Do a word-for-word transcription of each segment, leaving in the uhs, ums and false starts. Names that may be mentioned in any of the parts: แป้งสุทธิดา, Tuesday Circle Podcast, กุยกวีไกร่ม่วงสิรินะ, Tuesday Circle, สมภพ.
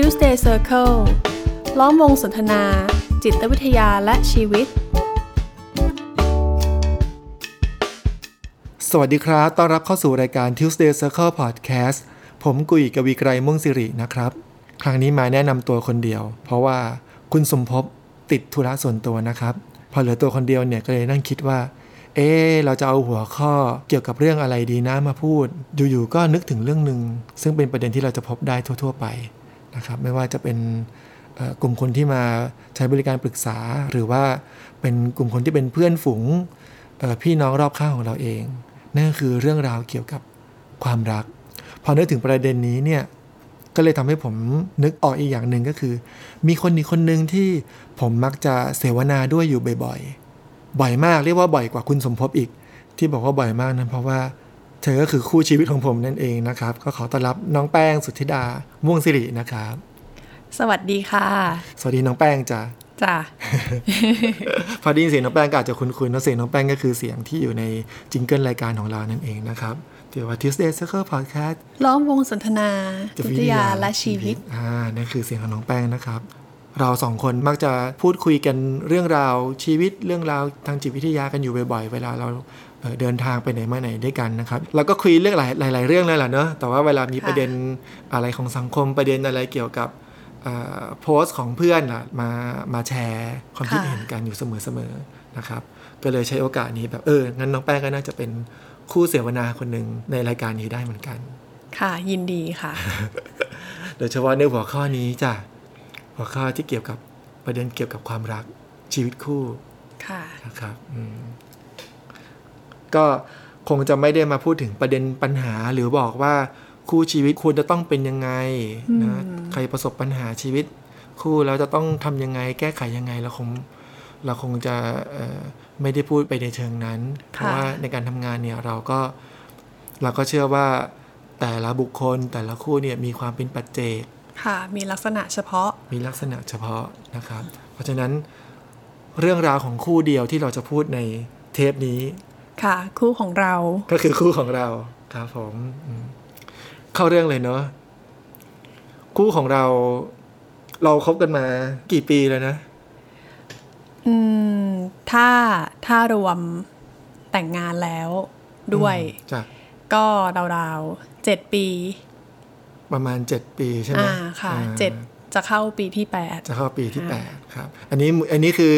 Tuesday Circle ล้อมวงสนทนาจิตวิทยาและชีวิตสวัสดีครับต้อนรับเข้าสู่รายการ Tuesday Circle Podcast ผมกุยกวีไกรม่วงสิรินะครับครั้งนี้มาแนะนำตัวคนเดียวเพราะว่าคุณสมภพติดธุระส่วนตัวนะครับพอเหลือตัวคนเดียวเนี่ยก็เลยนั่งคิดว่าเอ๊ะเราจะเอาหัวข้อเกี่ยวกับเรื่องอะไรดีนะมาพูดอยู่ๆก็นึกถึงเรื่องนึงซึ่งเป็นประเด็นที่เราจะพบได้ทั่วๆไปนะครับไม่ว่าจะเป็นกลุ่มคนที่มาใช้บริการปรึกษาหรือว่าเป็นกลุ่มคนที่เป็นเพื่อนฝูงพี่น้องรอบข้างของเราเองนั่นคือเรื่องราวเกี่ยวกับความรักพอนึกถึงประเด็นนี้เนี่ยก็เลยทำให้ผมนึกออกอีกอย่างนึงก็คือมีคนอีกคนนึงที่ผมมักจะเสวนาด้วยอยู่บ่อยๆบ่อยมากเรียกว่าบ่อยกว่าคุณสมภพอีกที่บอกว่าบ่อยมากนั้นเพราะว่าเธอก็คือคู่ชีวิตของผมนั่นเองนะครับก็ขอต้อนรับน้องแป้งสุทธิดาม่วงสิรินะครับสวัสดีค่ะสวัสดีน้องแป้งจ้ะจ้ะ พอได้ยินเสียงน้องแป้งก็อาจจะคุ้นๆนะเสียงน้องแป้งก็คือเสียงที่อยู่ในจิงเกิลรายการของเรานั่นเองนะครับเดี๋ยวว่า Tuesday Circle Podcast ล้อมวงสนทนาจิตวิทยาและชีวิตอ่านั่นคือเสียงของน้องแป้งนะครับเราสองคนมักจะพูดคุยกันเรื่องราวชีวิตเรื่องราวทางจิตวิทยากันอยู่บ่อยๆเวลาเราเดินทางไปไหนมาไหนด้วยกันนะครับเราก็คุยเรื่องหลายๆเรื่องเลยแหละเนาะแต่ว่าเวลามีประเด็นอะไรของสังคมประเด็นอะไรเกี่ยวกับโพสต์ของเพื่อนอ่ะมามาแชร์ความคิดเห็นกันอยู่เสมอๆนะครับก็เลยใช้โอกาสนี้แบบเอองั้นน้องแป้งก็น่าจะเป็นคู่เสวนาคนหนึ่งในรายการนี้ได้เหมือนกันค่ะยินดีค่ะ โดยเฉพาะในหัวข้อนี้จ้ะหัวข้อที่เกี่ยวกับประเด็นเกี่ยวกับความรักชีวิตคู่ค่ะนะครับก็คงจะไม่ได้มาพูดถึงประเด็นปัญหาหรือบอกว่าคู่ชีวิตควรจะต้องเป็นยังไงนะใครประสบปัญหาชีวิตคู่แล้วจะต้องทำยังไงแก้ไขยังไงเราคงเราคงจะไม่ได้พูดไปในเชิงนั้นเพราะว่าในการทำงานเนี่ยเราก็เราก็เชื่อว่าแต่ละบุคคลแต่ละคู่เนี่ยมีความเป็นปัจเจกค่ะมีลักษณะเฉพาะมีลักษณะเฉพาะนะครับเพราะฉะนั้นเรื่องราวของคู่เดียวที่เราจะพูดในเทปนี้ค่ะคู่ของเราก็คือคู่ของเราครับผมเข้าเรื่องเลยเนาะคู่ของเราเราคบกันมากี่ปีแล้วนะอืมถ้าถ้ารวมแต่งงานแล้วด้วยก็ราวๆเจ็ดปีประมาณเจ็ดปีใช่ไหมอ่าค่ะเจ็ดจะเข้าปีที่แปดจะเข้าปีที่แปดครับอันนี้อันนี้คือ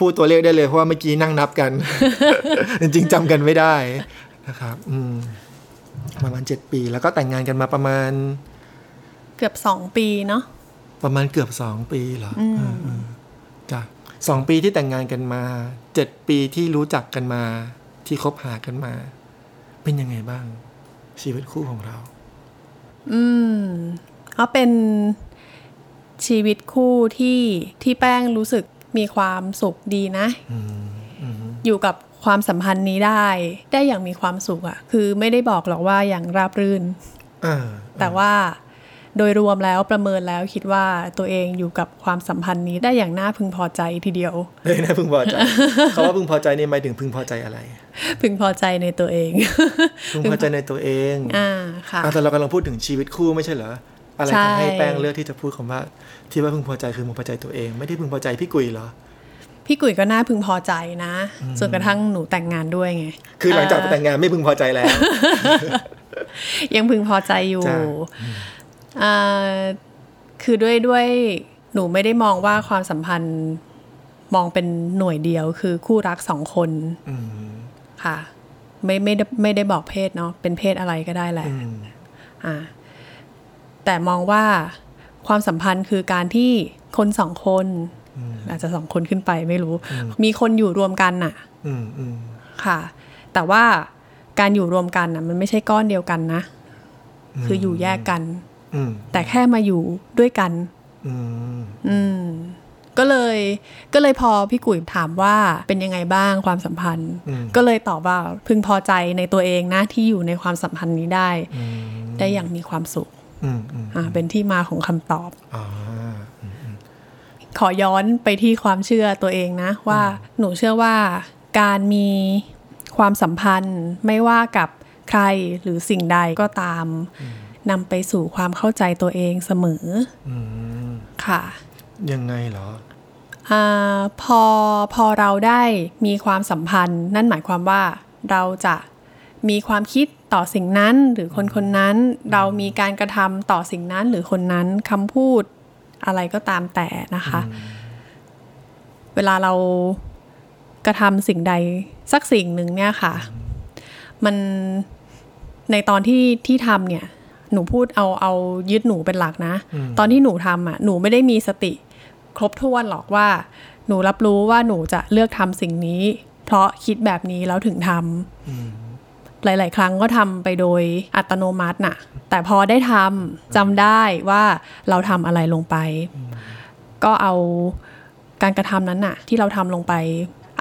พูดตัวเลขได้เลยเพราะว่าเมื่อกี้นั่งนับกัน จริงๆจำกันไม่ได้นะครับอืมประมาณเจ็ดปีแล้วก็แต่งงานกันมาประมาณเกือบสองปีเนาะประมาณเกือบสองปีเหรออืมจ้ะสองปีที่แต่งงานกันมาเจ็ดปีที่รู้จักกันมาที่คบหากันมาเป็นยังไงบ้างชีวิตคู่ของเราอืมก็เป็นชีวิตคู่ที่ที่แป้งรู้สึกมีความสุขดีนะ อืม อืม อยู่กับความสัมพันธ์นี้ได้ได้อย่างมีความสุขอ่ะคือไม่ได้บอกหรอกว่าอย่างราบรื่นแต่ว่าโดยรวมแล้วประเมินแล้วคิดว่าตัวเองอยู่กับความสัมพันธ์นี้ได้อย่างน่าพึงพอใจทีเดียวได้น่าพึงพอใจเขาว่าพึงพอใจนี่หมายถึงพึงพอใจอะไรพึงพอใจในตัวเองพึงพอใจในตัวเองอ่าค่ะแต่เรากำลังพูดถึงชีวิตคู่ไม่ใช่เหรออะไรทำให้แป้งเลือกที่จะพูดคำว่าที่ว่าพึงพอใจคือพึงพอใจตัวเองไม่ได้พึงพอใจพี่กุยเหรอพี่กุ๋ยก็น่าพึงพอใจนะจนกระทั่งหนูแต่งงานด้วยไงคือหลังจากแต่งงานไม่พึงพอใจแล้ว ยังพึงพอใจอยู่คือด้วยด้วยหนูไม่ได้มองว่าความสัมพันธ์มองเป็นหน่วยเดียวคือคู่รักสองคนค่ะไม่ไม่ไม่ได้บอกเพศเนาะเป็นเพศอะไรก็ได้แหละแต่มองว่าความสัมพันธ์คือการที่คนสองคนอาจจะสองคนขึ้นไปไม่รู้มีคนอยู่รวมกันน่ะค่ะแต่ว่าการอยู่รวมกันน่ะมันไม่ใช่ก้อนเดียวกันนะคืออยู่แยกกันแต่แค่มาอยู่ด้วยกันก็เลยก็เลยพอพี่กุ๋ยถามว่าเป็นยังไงบ้างความสัมพันธ์ก็เลยตอบว่าพึงพอใจในตัวเองนะที่อยู่ในความสัมพันธ์นี้ได้ได้อย่างมีความสุขอ่าเป็นที่มาของคำตอบขอย้อนไปที่ความเชื่อตัวเองนะว่าหนูเชื่อว่าการมีความสัมพันธ์ไม่ว่ากับใครหรือสิ่งใดก็ตาม นำไปสู่ความเข้าใจตัวเองเสมอค่ะยังไงเหรออ่าพอพอเราได้มีความสัมพันธ์นั่นหมายความว่าเราจะมีความคิดต่อสิ่งนั้นหรือคนคนนั้นเรามีการกระทำต่อสิ่งนั้นหรือคนนั้นคำพูดอะไรก็ตามแต่นะคะเวลาเรากระทำสิ่งใดสักสิ่งหนึ่งเนี่ยค่ะมันในตอนที่ที่ทำเนี่ยหนูพูดเอาเอายึดหนูเป็นหลักนะตอนที่หนูทำอ่ะหนูไม่ได้มีสติครบถ้วนหรอกว่าหนูรับรู้ว่าหนูจะเลือกทำสิ่งนี้เพราะคิดแบบนี้แล้วถึงทำหลายๆครั้งก็ทำไปโดยอัตโนมัติน่ะแต่พอได้ทำจำได้ว่าเราทำอะไรลงไปก็เอาการกระทำนั้นน่ะที่เราทำลงไป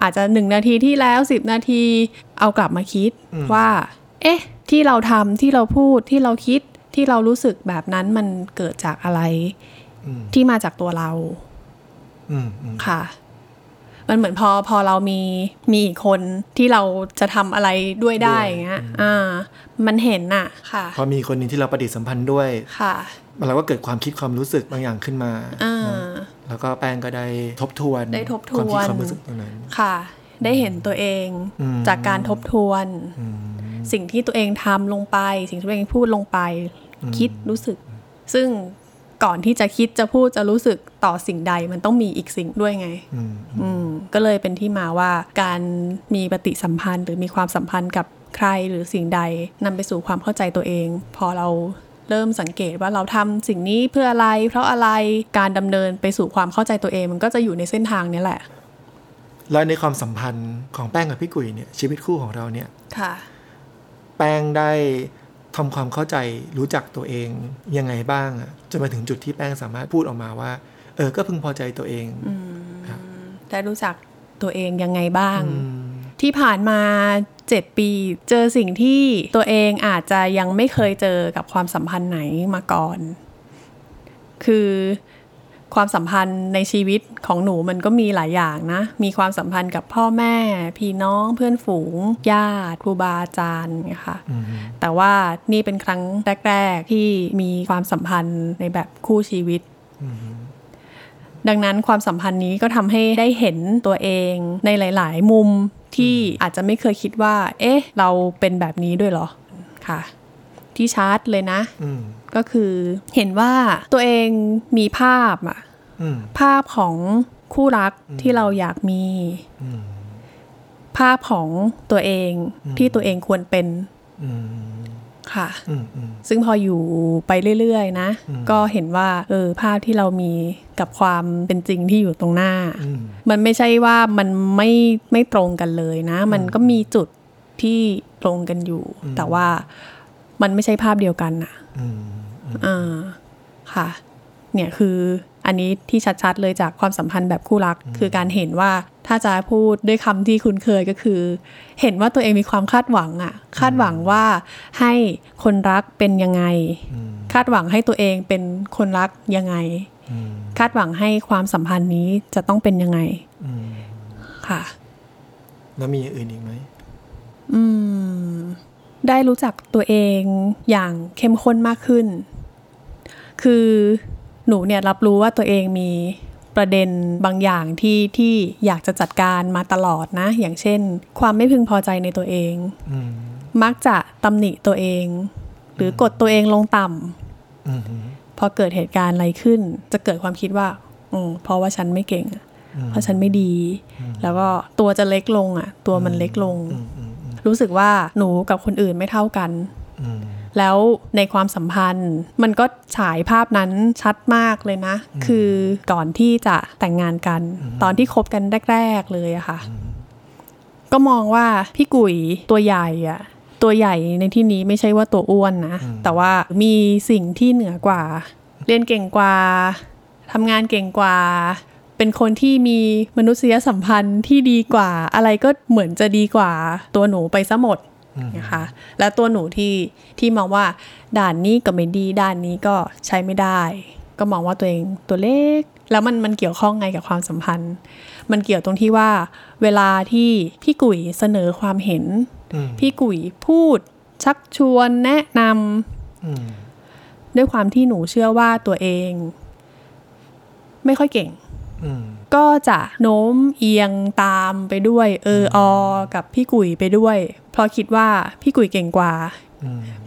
อาจจะหนึ่งนาทีที่แล้วสิบนาทีเอากลับมาคิดว่าเอ๊ะที่เราทำที่เราพูดที่เราคิดที่เรารู้สึกแบบนั้นมันเกิดจากอะไรที่มาจากตัวเราค่ะมันเหมือนพอพอเรามีมีอีกคนที่เราจะทำอะไรด้วยได้อย่างเงี้ยอ่ามันเห็นน่ะค่ะพอมีคนนึงที่เราปฏิสัมพันธ์ด้วยค่ะเราก็เกิดความคิดความรู้สึกบางอย่างขึ้นมาอ่าแล้วก็แป้งก็ได้ทบทวนได้ทบทวนความคิดความรู้สึกตรงนั้นค่ะได้เห็นตัวเองจากการทบทวนสิ่งที่ตัวเองทำลงไปสิ่งที่ตัวเองพูดลงไปคิดรู้สึกซึ่งก่อนที่จะคิดจะพูดจะรู้สึกต่อสิ่งใดมันต้องมีอีกสิ่งด้วยไงอืมก็เลยเป็นที่มาว่าการมีปฏิสัมพันธ์หรือมีความสัมพันธ์กับใครหรือสิ่งใดนำไปสู่ความเข้าใจตัวเองพอเราเริ่มสังเกตว่าเราทำสิ่งนี้เพื่ออะไรเพราะอะไรการดำเนินไปสู่ความเข้าใจตัวเองมันก็จะอยู่ในเส้นทางนี้แหละแล้วในความสัมพันธ์ของแป้งกับพี่กุ๋ยเนี่ยชีวิตคู่ของเราเนี่ยค่ะแป้งได้ทำความเข้าใจรู้จักตัวเองยังไงบ้างอะจนมาถึงจุดที่แป้งสามารถพูดออกมาว่าเออก็พึงพอใจตัวเองได้รู้จักตัวเองยังไงบ้างที่ผ่านมาเจ็ดปีเจอสิ่งที่ตัวเองอาจจะยังไม่เคยเจอกับความสัมพันธ์ไหนมาก่อนคือความสัมพันธ์ในชีวิตของหนูมันก็มีหลายอย่างนะมีความสัมพันธ์กับพ่อแม่พี่น้องเพื่อนฝูงญาติครูบาอาจารย์นะคะแต่ว่านี่เป็นครั้งแรกๆที่มีความสัมพันธ์ในแบบคู่ชีวิตดังนั้นความสัมพันธ์นี้ก็ทำให้ได้เห็นตัวเองในหลายๆมุมที่อาจจะไม่เคยคิดว่าเอ๊ะเราเป็นแบบนี้ด้วยเหรอค่ะที่ชาร์จเลยนะก็คือเห็นว่าตัวเองมีภาพอะภาพของคู่รักที่เราอยากมีภาพของตัวเองที่ตัวเองควรเป็นค่ะซึ่งพออยู่ไปเรื่อยๆนะก็เห็นว่าเออภาพที่เรามีกับความเป็นจริงที่อยู่ตรงหน้ามันไม่ใช่ว่ามันไม่ไม่ตรงกันเลยนะมันก็มีจุดที่ตรงกันอยู่แต่ว่ามันไม่ใช่ภาพเดียวกันนะอ่าค่ะเนี่ยคืออันนี้ที่ชัดๆเลยจากความสัมพันธ์แบบคู่รักคือการเห็นว่าถ้าจะพูดด้วยคำที่คุ้นเคยก็คือเห็นว่าตัวเองมีความคาดหวังอ่ะคาดหวังว่าให้คนรักเป็นยังไงคาดหวังให้ตัวเองเป็นคนรักยังไงคาดหวังให้ความสัมพันธ์นี้จะต้องเป็นยังไงค่ะแล้วมีอย่างอื่นอีกไหมอืมได้รู้จักตัวเองอย่างเข้มข้นมากขึ้นคือหนูเนี่ยรับรู้ว่าตัวเองมีประเด็นบางอย่างที่ที่อยากจะจัดการมาตลอดนะอย่างเช่นความไม่พึงพอใจในตัวเองมักจะตำหนิตัวเองหรือกดตัวเองลงต่ำพอเกิดเหตุการณ์อะไรขึ้นจะเกิดความคิดว่าอืมเพราะว่าฉันไม่เก่งเพราะฉันไม่ดีแล้วก็ตัวจะเล็กลงอ่ะตัวมันเล็กลงรู้สึกว่าหนูกับคนอื่นไม่เท่ากันแล้วในความสัมพันธ์มันก็ฉายภาพนั้นชัดมากเลยนะคือก่อนที่จะแต่งงานกันตอนที่คบกันแรกๆเลยอะค่ะก็มองว่าพี่กุ๋ยตัวใหญ่อะตัวใหญ่ในที่นี้ไม่ใช่ว่าตัวอ้วนนะแต่ว่ามีสิ่งที่เหนือกว่าเรียนเก่งกว่าทำงานเก่งกว่าเป็นคนที่มีมนุษยสัมพันธ์ที่ดีกว่าอะไรก็เหมือนจะดีกว่าตัวหนูไปซะหมดนะคะและตัวหนูที่ที่มองว่าด่านนี้ก็ไม่ดีด่านนี้ก็ใช้ไม่ได้ก็มองว่าตัวเองตัวเล็กแล้วมันมันเกี่ยวข้องไงกับความสัมพันธ์มันเกี่ยวตรงที่ว่าเวลาที่พี่กุ๋ยเสนอความเห็นพี่กุ๋ยพูดชักชวนแนะนำ ด้วยความที่หนูเชื่อว่าตัวเองไม่ค่อยเก่งก็จะโน้มเอียงตามไปด้วยเอออกับพี่กุ๋ยไปด้วยเพราะคิดว่าพี่กุ๋ยเก่งกว่า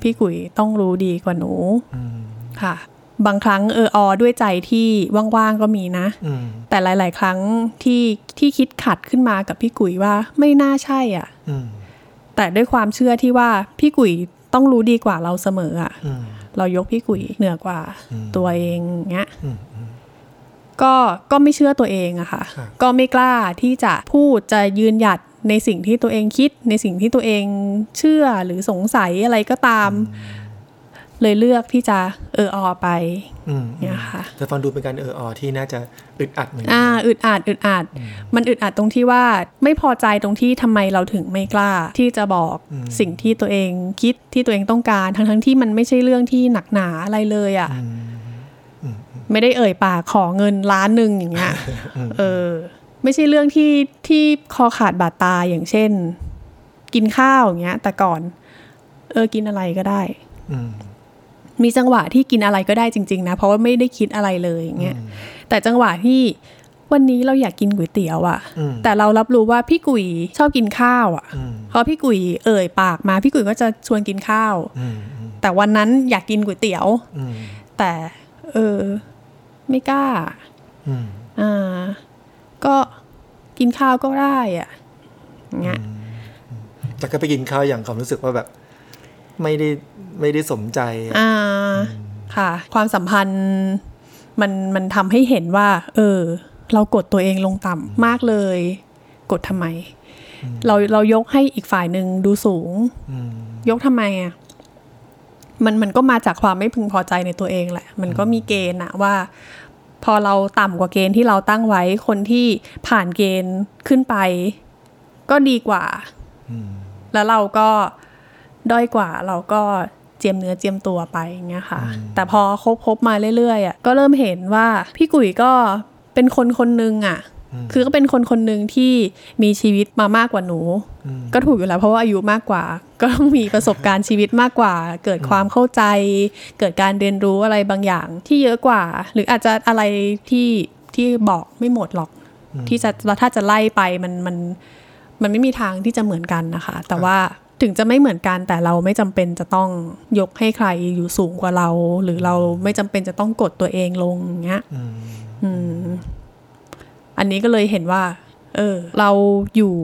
พี่กุ๋ยต้องรู้ดีกว่าหนูค่ะบางครั้งเอออด้วยใจที่ว่างๆก็มีนะแต่หลายๆครั้งที่ที่คิดขัดขึ้นมากับพี่กุ๋ยว่าไม่น่าใช่อ่ะแต่ด้วยความเชื่อที่ว่าพี่กุ๋ยต้องรู้ดีกว่าเราเสมออ่ะเรายกพี่กุ๋ยเหนือกว่าตัวเองเงี้ยก็ก็ไม่เชื่อตัวเองอะค่ะก็ไม่กล้าที่จะพูดจะยืนหยัดในสิ่งที่ตัวเองคิดในสิ่งที่ตัวเองเชื่อหรือสงสัยอะไรก็ตามเลยเลือกที่จะเออออไปเนี่ยค่ะแต่ฟังดูเป็นการเออออที่น่าจะอึดอัดเหมือนกันอ่าอึดอัดอึดอัดมันอึดอัดตรงที่ว่าไม่พอใจตรงที่ทำไมเราถึงไม่กล้าที่จะบอกสิ่งที่ตัวเองคิดที่ตัวเองต้องการทั้งทั้งที่มันไม่ใช่เรื่องที่หนักหนาอะไรเลยอ่ะไม่ได้เอ่ยปากขอเงินล้านหนึ่งอย่างเงี้ย เออไม่ใช่เรื่องที่ที่คอขาดบาดตาอย่างเช่นกินข้าวอย่างเงี้ยแต่ก่อนเออกินอะไรก็ได้มีจังหวะที่กินอะไรก็ได้จริงๆนะเพราะว่าไม่ได้คิดอะไรเลยอย่างเงี้ยแต่จังหวะที่วันนี้เราอยากกินก๋วยเตี๋ยวอ่ะแต่เรารับรู้ว่าพี่กุ๋ยชอบกินข้าวอ่ะพอพี่กุ๋ยเอ่ยปากมาพี่กุ๋ยก็จะชวนกินข้าวแต่วันนั้นอยากกินก๋วยเตี๋ยวแต่เออไม่กล้าอ่าก็กินข้าวก็ได้อ่ะเงี้ยแต่ก็ไปกินข้าวอย่างความรู้สึกว่าแบบไม่ได้ไม่ได้สมใจอ่าค่ะความสัมพันธ์มันมันทำให้เห็นว่าเออเรากดตัวเองลงต่ำมากเลยกดทำไมเราเรายกให้อีกฝ่ายนึงดูสูงยกทำไมอ่ะมันมันก็มาจากความไม่พึงพอใจในตัวเองแหละมันก็มีเกณฑ์นะว่าพอเราต่ำกว่าเกณฑ์ที่เราตั้งไว้คนที่ผ่านเกณฑ์ขึ้นไปก็ดีกว่าแล้วเราก็ด้อยกว่าเราก็เจียมเนื้อเจียมตัวไปอย่างเงี้ยค่ะแต่พอคบๆมาเรื่อยๆอ่ะก็เริ่มเห็นว่าพี่กุ๋ยก็เป็นคนคนนึงอ่ะคือก็เป็นคนคนนึงที่มีชีวิตมามากกว่าหนูก็ถูกอยู่แล้วเพราะว่าอายุมากกว่าก็ต้องมีประสบการณ์ชีวิตมากกว่าเกิดความเข้าใจเกิดการเรียนรู้อะไรบางอย่างที่เยอะกว่าหรืออาจจะอะไรที่ที่บอกไม่หมดหรอกที่จะถ้าจะไล่ไปมันมันมันไม่มีทางที่จะเหมือนกันนะคะแต่ว่าถึงจะไม่เหมือนกันแต่เราไม่จำเป็นจะต้องยกให้ใครอยู่สูงกว่าเราหรือเราไม่จำเป็นจะต้องกดตัวเองลงอย่างเงี้ยอืมอันนี้ก็เลยเห็นว่าเออเราอยู่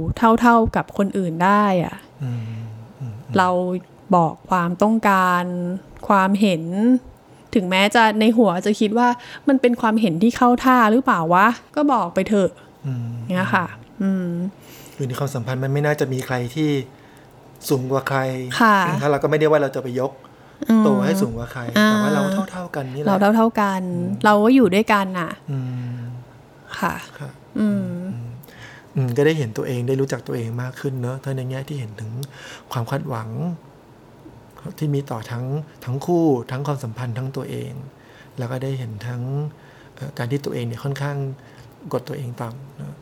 เท่าๆกับคนอื่นได้อ่ะเราบอกความต้องการความเห็นถึงแม้จะในหัวจะคิดว่ามันเป็นความเห็นที่เข้าท่าหรือเปล่าวะก็บอกไปเถอะเงี้ยค่ะอืมคือในความสัมพันธ์มันไม่น่าจะมีใครที่สูงกว่าใครถ้าเราก็ไม่ได้ว่าเราจะไปยกตัวให้สูงกว่าใครแต่ว่าเราเท่าๆกันนี่แหละเราเท่าๆกันเราก็อยู่ด้วยกันน่ะค่ะอืมก็ได้เห็นตัวเองได้รู้จักตัวเองมากขึ้นเนอะทั้งในแง่ที่เห็นถึงความคาดหวังที่มีต่อทั้งทั้งคู่ทั้งความสัมพันธ์ทั้งตัวเองแล้วก็ได้เห็นทั้งการที่ตัวเองเนี่ยค่อนข้างกดตัวเองต่ำนะ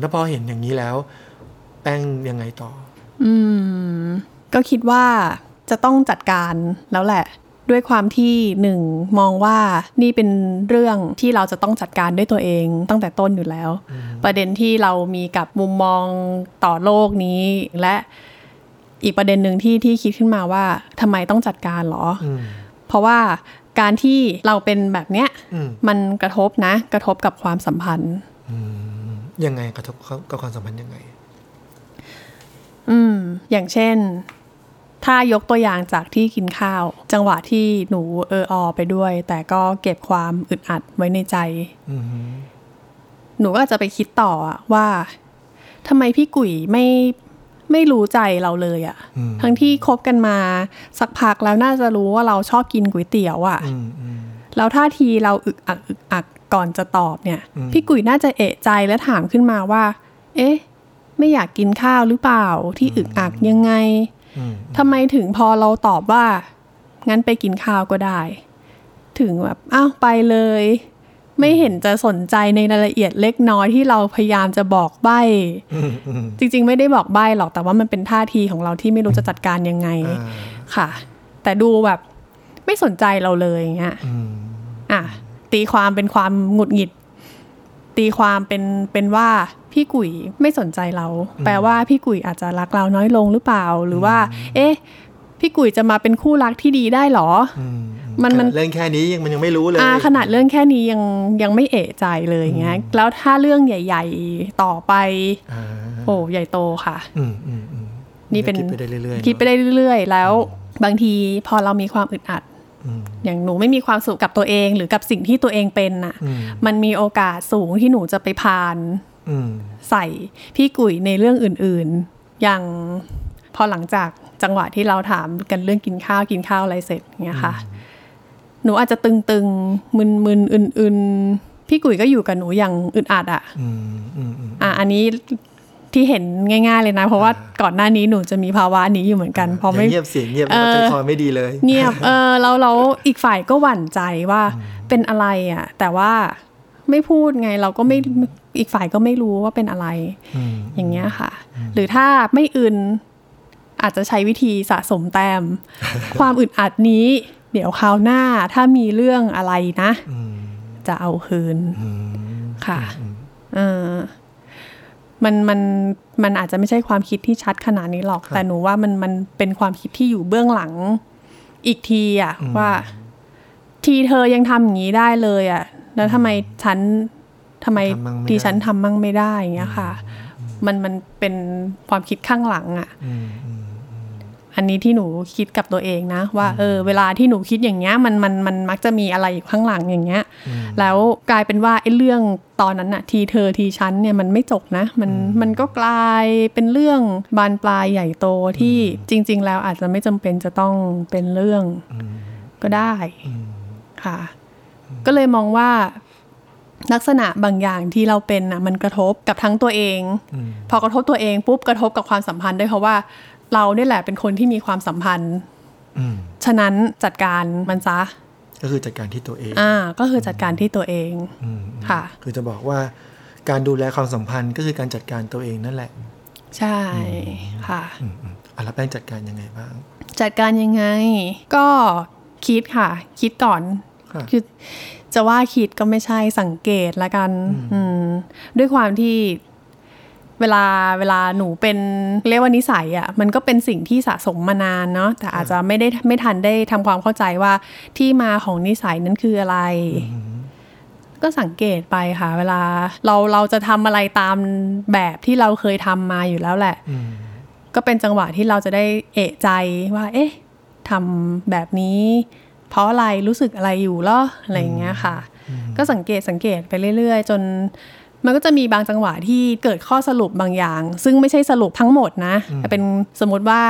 แล้วพอเห็นอย่างนี้แล้วแป้งยังไงต่ออืมก็คิดว่าจะต้องจัดการแล้วแหละด้วยความที่หนึ่งมองว่านี่เป็นเรื่องที่เราจะต้องจัดการด้วยตัวเองตั้งแต่ต้นอยู่แล้วประเด็นที่เรามีกับมุมมองต่อโลกนี้และอีกประเด็นหนึ่งที่ที่คิดขึ้นมาว่าทำไมต้องจัดการหรอเพราะว่าการที่เราเป็นแบบเนี้ยมันกระทบนะกระทบกับความสัมพันธ์ยังไงกระทบกับความสัมพันธ์ยังไงอืมอย่างเช่นถ้ายกตัวอย่างจากที่กินข้าวจังหวะที่หนูเออออไปด้วยแต่ก็เก็บความอึดอัดไว้ในใจ mm-hmm. หนูก็จะไปคิดต่อว่าทำไมพี่กุ๋ยไม่ไม่รู้ใจเราเลยอะ mm-hmm. ทั้งที่คบกันมาสักพักแล้วน่าจะรู้ว่าเราชอบกินก๋วยเตี๋ยวอะ mm-hmm. แล้วท่าทีเราอึกอักอึกอักก่อนจะตอบเนี่ย mm-hmm. พี่กุ๋ยน่าจะเอะใจและถามขึ้นมาว่าเอ๊ะไม่อยากกินข้าวหรือเปล่าที่อึกอักยังไงทำไมถึงพอเราตอบว่างั้นไปกินข้าวก็ได้ถึงแบบอ้าวไปเลยไม่เห็นจะสนใจในรายละเอียดเล็กน้อยที่เราพยายามจะบอกใบ้จริงๆไม่ได้บอกใบ้หรอกแต่ว่ามันเป็นท่าทีของเราที่ไม่รู้จะจัดการยังไงค่ะแต่ดูแบบ ไม่สนใจเราเลยอย่างเงี้ยอ่ะตีความเป็นความหงุดหงิดตีความเป็นเป็นว่าพี่กุ๋ยไม่สนใจเราแปลว่าพี่กุ๋ยอาจจะรักเราน้อยลงหรือเปล่าหรือว่าเอ๊ะพี่กุ๋ยจะมาเป็นคู่รักที่ดีได้หรอมันมันเรื่องแค่นี้ยังมันยังไม่รู้เลยอ่าขนาดเรื่องแค่นี้ยังยังไม่เอะใจเลยอย่างเงี้ยแล้วถ้าเรื่องใหญ่ๆต่อไปโอ้ใหญ่โตค่ะนี่เป็นคิดไปได้เรื่อยๆคิดไปได้เรื่อยๆแล้วบางทีพอเรามีความอึดอัดอย่างหนูไม่มีความสุขกับตัวเองหรือกับสิ่งที่ตัวเองเป็นน่ะมันมีโอกาสสูงที่หนูจะไปพานใส่พี่กุ๋ยในเรื่องอื่นๆอย่างพอหลังจากจังหวะที่เราถามกันเรื่องกินข้าวกินข้าวอะไรเสร็จเงี้ยค่ะหนูอาจจะตึงๆมึนๆอื่นๆพี่กุ๋ยก็อยู่กับหนูอย่างอึดอัดอ่ะอ่ะอันนี้ที่เห็นง่ายๆเลยนะเพราะว่าก่อนหน้านี้หนูจะมีภาวะนี้อยู่เหมือนกันพอไม่เงียบเสียงเงียบใจคอไม่ดีเลยเงียบเออแล้วแล้วอีกฝ่ายก็หวั่นใจว่าเป็นอะไรอ่ะแต่ว่าไม่พูดไงเราก็ไม่อีกฝ่ายก็ไม่รู้ว่าเป็นอะไรอย่างเงี้ยค่ะหรือถ้าไม่อื่นอาจจะใช้วิธีสะสมแต้ม ความอึดอัดนี้เดี๋ยวคราวหน้าถ้ามีเรื่องอะไรนะจะเอาคืนค่ะเออมันมันมันอาจจะไม่ใช่ความคิดที่ชัดขนาดนี้หรอกแต่หนูว่ามันมันเป็นความคิดที่อยู่เบื้องหลังอีกทีอ่ะว่าทีเธอยังทำอย่างนี้ได้เลยอ่ะแล้วทำไมฉันทำไมทีฉันทำมั่งไม่ได้อย่างเงี้ยค่ะมันมันเป็นความคิดข้างหลังอ่ะอันนี้ที่หนูคิดกับตัวเองนะว่าเออเวลาที่หนูคิดอย่างเงี้ยมันมันมันมักจะมีอะไรอยู่ข้างหลังอย่างเงี้ยแล้วกลายเป็นว่าไอ้เรื่องตอนนั้นน่ะทีเธอทีฉันเนี่ยมันไม่จบนะมันมันก็กลายเป็นเรื่องบานปลายใหญ่โตที่จริงๆแล้วอาจจะไม่จำเป็นจะต้องเป็นเรื่องก็ได้ค่ะก็เลยมองว่าลักษณะบางอย่างที่เราเป็นน่ะมันกระทบกับทั้งตัวเองพอกระทบตัวเองปุ๊บกระทบกับความสัมพันธ์ด้วยเพราะว่าเราเนี่ยแหละเป็นคนที่มีความสัมพันธ์ฉะนั้นจัดการมันซะก็คือจัดการที่ตัวเองอ่าก็คือจัดการที่ตัวเองค่ะคือจะบอกว่าการดูแลความสัมพันธ์ก็คือการจัดการตัวเองนั่นแหละใช่ค่ะอ่ะแล้วแป้งจัดการยังไงบ้างจัดการยังไงก็คิดค่ะคิดก่อนคือจะว่าคิดก็ไม่ใช่สังเกตละกันด้วยความที่เวลาเวลาหนูเป็นเรียกว่านิสัยอ่ะมันก็เป็นสิ่งที่สะสมมานานเนาะแต่อาจจะไม่ได้ไม่ทันได้ทำความเข้าใจว่าที่มาของนิสัยนั้นคืออะไรก็สังเกตไปค่ะเวลาเราเราจะทำอะไรตามแบบที่เราเคยทำมาอยู่แล้วแหละก็เป็นจังหวะที่เราจะได้เอะใจว่าเอ๊ะทำแบบนี้เพราะอะไรรู้สึกอะไรอยู่หรออะไรอย่างเงี้ยค่ะก็สังเกตสังเกตไปเรื่อยๆจนมันก็จะมีบางจังหวะที่เกิดข้อสรุปบางอย่างซึ่งไม่ใช่สรุปทั้งหมดนะแต่เป็นสมมติว่า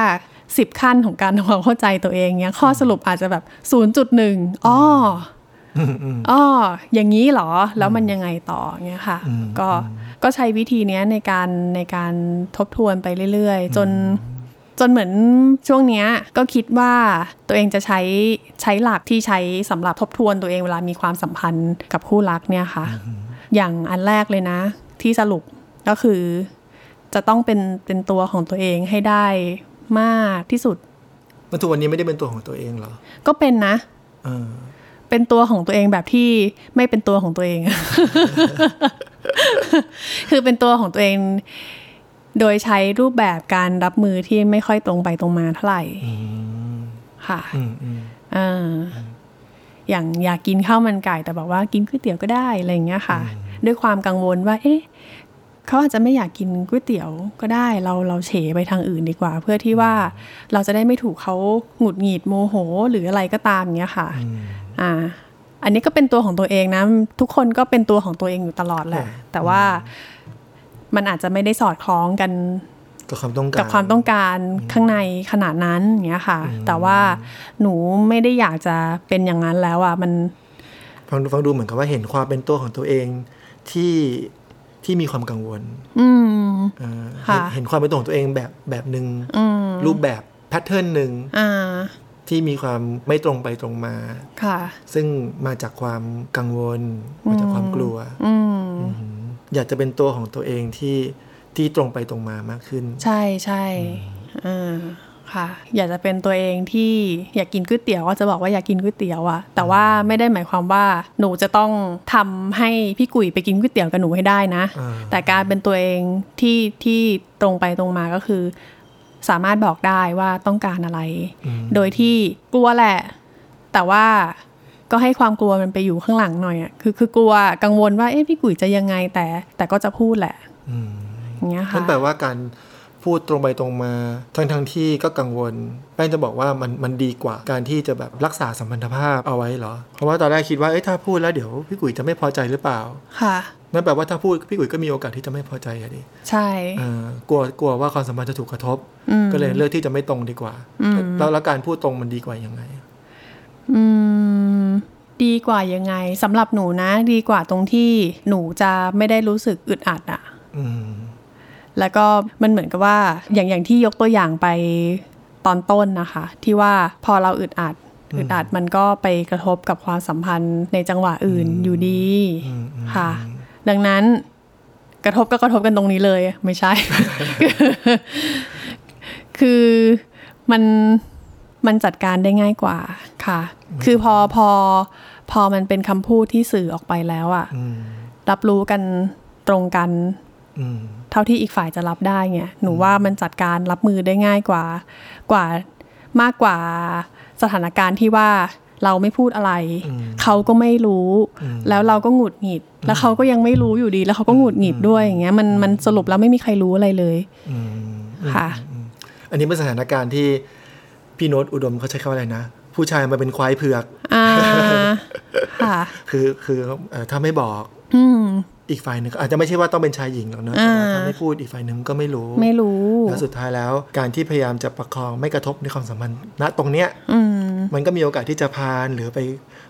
สิบขั้นของการทำความเข้าใจตัวเองเนี้ยข้อสรุปอาจจะแบบ ศูนย์จุดหนึ่ง อ้ออ้ออย่างนี้หรอแล้วมันยังไงต่อเงี้ยค่ะก็ก็ใช้วิธีเนี้ยในการในการทบทวนไปเรื่อยๆจนจนเหมือนช่วงเนี้ยก็คิดว่าตัวเองจะใช้ใช้หลักที่ใช้สำหรับทบทวนตัวเองเวลามีความสัมพันธ์กับคู่รักเนี่ยค่ะอย่างอันแรกเลยนะที่สรุปก็คือจะต้องเป็นเป็นตัวของตัวเองให้ได้มากที่สุดเมื่อทุกวันนี้ไม่ได้เป็นตัวของตัวเองเหรอก็เป็นนะเออเป็นตัวของตัวเองแบบที่ไม่เป็นตัวของตัวเอง คือเป็นตัวของตัวเองโดยใช้รูปแบบการรับมือที่ไม่ค่อยตรงไปตรงมาเท่าไหร่ค่ะอ่าอย่างอยากกินข้าวมันไก่แต่บอกว่ากินก๋วยเตี๋ยวก็ได้อะไรอย่างเงี้ยค่ะด้วยความกังวลว่าเอ๊ะเขาอาจจะไม่อยากกินก๋วยเตี๋ยวก็ได้เราเราเฉยไปทางอื่นดีกว่าเพื่อที่ว่าเราจะได้ไม่ถูกเขาหงุดหงิดโมโหหรืออะไรก็ตามเงี้ยค่ะอ่าอันนี้ก็เป็นตัวของตัวเองนะทุกคนก็เป็นตัวของตัวเองอยู่ตลอดแหละแต่ว่ามันอาจจะไม่ได้สอดคล้องกันกับความต้องการกับความต้องการข้างในขนาดนั้นอย่างเงี้ยค่ะแต่ว่าหนูไม่ได้อยากจะเป็นอย่างนั้นแล้วอ่ะมันฟังดูฟังดูเหมือนกับว่าเห็นความเป็นตัวของตัวเองที่ที่มีความกังวลอืมเอ่อเห็นความเป็นตัวของตัวเองแบบแบบนึงรูปแบบแพทเทิร์นนึงอ่าที่มีความไม่ตรงไปตรงมาค่ะซึ่งมาจากความกังวลมาจากความกลัวอืมอยากจะเป็นตัวของตัวเองที่ที่ตรงไปตรงมามากขึ้นใช่ใช่อ่า ค่ะอยากจะเป็นตัวเองที่อยากกินก๋วยเตี๋ยวก็จะบอกว่าอยากกินก๋วยเตี๋ยวอะแต่ว่าไม่ได้หมายความว่าหนูจะต้องทำให้พี่กุ๋ยไปกินก๋วยเตี๋ยวกับหนูให้ได้นะแต่การเป็นตัวเองที่ที่ตรงไปตรงมาก็คือสามารถบอกได้ว่าต้องการอะไรโดยที่กลัวแหละแต่ว่าก็ให้ความกลัวมันไปอยู่ข้างหลังหน่อยอ่ะคือคือกลัวกังวลว่าเอ๊ะพี่กุ๋ยจะยังไงแต่แต่ก็จะพูดแหละอย่างเงี้ยค่ะนั่นแปลว่าการพูดตรงไปตรงมาทั้งทั้งที่ก็กังวลแป้งจะบอกว่ามันมันดีกว่าการที่จะแบบรักษาสัมพันธภาพเอาไว้เหรอเพราะว่าตอนแรกคิดว่าเอ๊ะถ้าพูดแล้วเดี๋ยวพี่กุ๋ยจะไม่พอใจหรือเปล่าค่ะนั่นแปลว่าถ้าพูดพี่กุ๋ยก็มีโอกาสที่จะไม่พอใจอะดิใช่กลัวกลัวว่าความสัมพันธ์จะถูกกระทบก็เลยเลือกที่จะไม่ตรงดีกว่าแล้วแล้วการพูดตรงมันดีกว่ายังไงอืมดีกว่ายังไงสำหรับหนูนะดีกว่าตรงที่หนูจะไม่ได้รู้สึกอึดอัดอ่ะอืมแล้วก็มันเหมือนกับว่าอย่างอย่างที่ยกตัวอย่างไปตอนต้นนะคะที่ว่าพอเราอึดอัดอึดอัดมันก็ไปกระทบกับความสัมพันธ์ในจังหวะอื่นอยู่ดีค่ะดังนั้นกระทบก็กระทบกันตรงนี้เลยไม่ใช่ คือมันมันจัดการได้ง่ายกว่าค่ะคือพอพอพอมันเป็นคำพูดที่สื่อออกไปแล้วอะรับรู้กันตรงกันเท่าที่อีกฝ่ายจะรับได้ไงหนูว่ามันจัดการรับมือได้ง่ายกว่ากว่ามากกว่าสถานการณ์ที่ว่าเราไม่พูดอะไรเขาก็ไม่รู้แล้วเราก็หงุดหงิดแล้วเขาก็ยังไม่รู้อยู่ดีแล้วเขาก็หงุดหงิดด้วยอย่างเงี้ยมันมันสรุปแล้วไม่มีใครรู้อะไรเลยค่ะอันนี้เป็นสถานการณ์ที่พี่โน้ตอุดมเขาใช้คำว่าอะไรนะผู้ชายมาเป็นควายเผือกอ่าค่ะคือคือถ้าไม่บอกอีกฝ่ายหนึ่งอาจจะไม่ใช่ว่าต้องเป็นชายหญิงหรอกเนอะแต่ว่าถ้าไม่พูดอีกฝ่ายหนึ่งก็ไม่รู้ไม่รู้แล้วสุดท้ายแล้วการที่พยายามจะประคองไม่กระทบในความสัมพันธ์ณตรงเนี้ยมันก็มีโอกาสที่จะพานหรือไป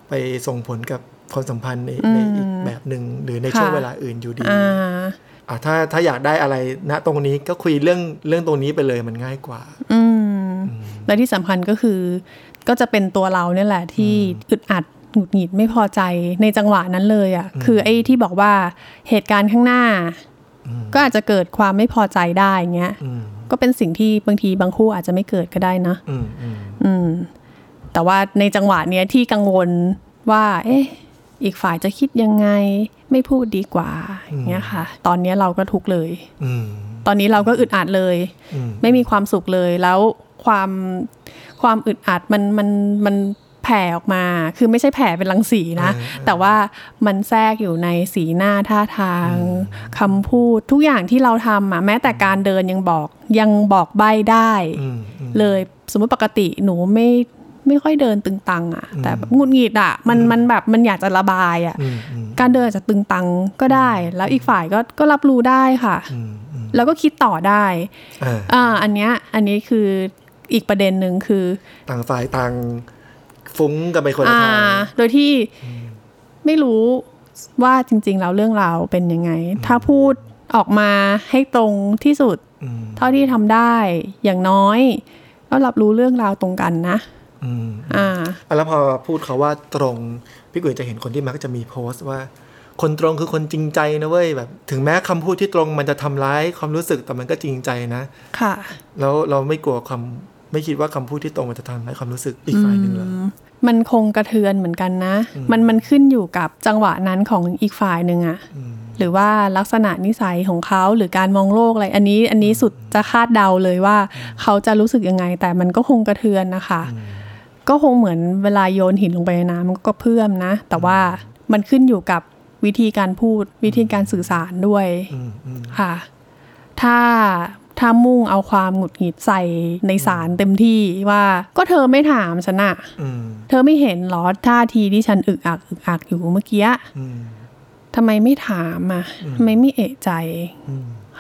ไปส่งผลกับความสัมพันธ์ในในอีกแบบนึงหรือในช่วงเวลาอื่นอยู่ดีอ่าถ้าถ้าอยากได้อะไรณตรงนี้ก็คุยเรื่องเรื่องตรงนี้ไปเลยมันง่ายกว่าอืมและที่สำคัญก็คือก็จะเป็นตัวเราเนี่ยแหละที่อึดอัดหงุดหงิดไม่พอใจในจังหวะนั้นเลยอ่ะคือไอ้ที่บอกว่าเหตุการณ์ข้างหน้าก็อาจจะเกิดความไม่พอใจได้เงี้ยก็เป็นสิ่งที่บางทีบางคู่อาจจะไม่เกิดก็ได้นะอืมแต่ว่าในจังหวะเนี้ยที่กังวลว่าเอ๊ะอีกฝ่ายจะคิดยังไงไม่พูดดีกว่าอย่างเงี้ยค่ะตอนนี้เราก็ทุกข์เลยตอนนี้เราก็อึดอัดเลยไม่มีความสุขเลยแล้วความความอึดอัดมันมันมันแผ่ออกมาคือไม่ใช่แผ่เป็นรังสีนะแต่ว่ามันแทรกอยู่ในสีหน้าท่าทางคำพูดทุกอย่างที่เราทำอ่ะแม้แต่การเดินยังบอกยังบอกใบ้ได้เลยสมมติปกติหนูไม่ไม่ค่อยเดินตึงตังอ่ะแต่แบบงุดหงิดอ่ะมันมันแบบมันอยากจะระบายอ่ะการเดินอาจจะตึงตังก็ได้แล้วอีกฝ่ายก็ก็รับรู้ได้ค่ะแล้วก็คิดต่อได้อ่าอันเนี้ยอันนี้คืออีกประเด็นหนึ่งคือต่างฝ่ายต่างฟุ้งกันไปคนละทางโดยที่ไม่รู้ว่าจริงๆแล้วเรื่องราวเป็นยังไงถ้าพูดออกมาให้ตรงที่สุดเท่าที่ทำได้อย่างน้อยก็รับรู้เรื่องราวตรงกันนะอ่าแล้วพอพูดเขาว่าตรงพี่กุ๋ยจะเห็นคนที่มักจะมีโพสต์ว่าคนตรงคือคนจริงใจนะเว้ยแบบถึงแม้คำพูดที่ตรงมันจะทำร้ายความรู้สึกแต่มันก็จริงใจนะค่ะแล้วเราไม่กลัวความไม่คิดว่าคำพูดที่ตรงมันจะทำร้ายความรู้สึกอีกฝ่ายหนึ่งหรอมันคงกระเทือนเหมือนกันนะมันมันขึ้นอยู่กับจังหวะนั้นของอีกฝ่ายหนึ่งอะหรือว่าลักษณะนิสัยของเขาหรือการมองโลกอะไรอันนี้อันนี้สุดจะคาดเดาเลยว่าเขาจะรู้สึกยังไงแต่มันก็คงกระเทือนนะคะก็คงเหมือนเวลาโยนหินลงไปในน้ำมันก็เพื่อมนะแต่ว่ามันขึ้นอยู่กับวิธีการพูดวิธีการสื่อสารด้วยค่ะถ้าถ้ามุ่งเอาความหงุดหงิดใส่ในสารเต็มที่ว่าก็เธอไม่ถามฉันอะเธอไม่เห็นหรอท่าทีที่ฉันอึกอักอึกอักอยู่เมื่อกี้ทำไมไม่ถามอะทำไมไม่เอะใจ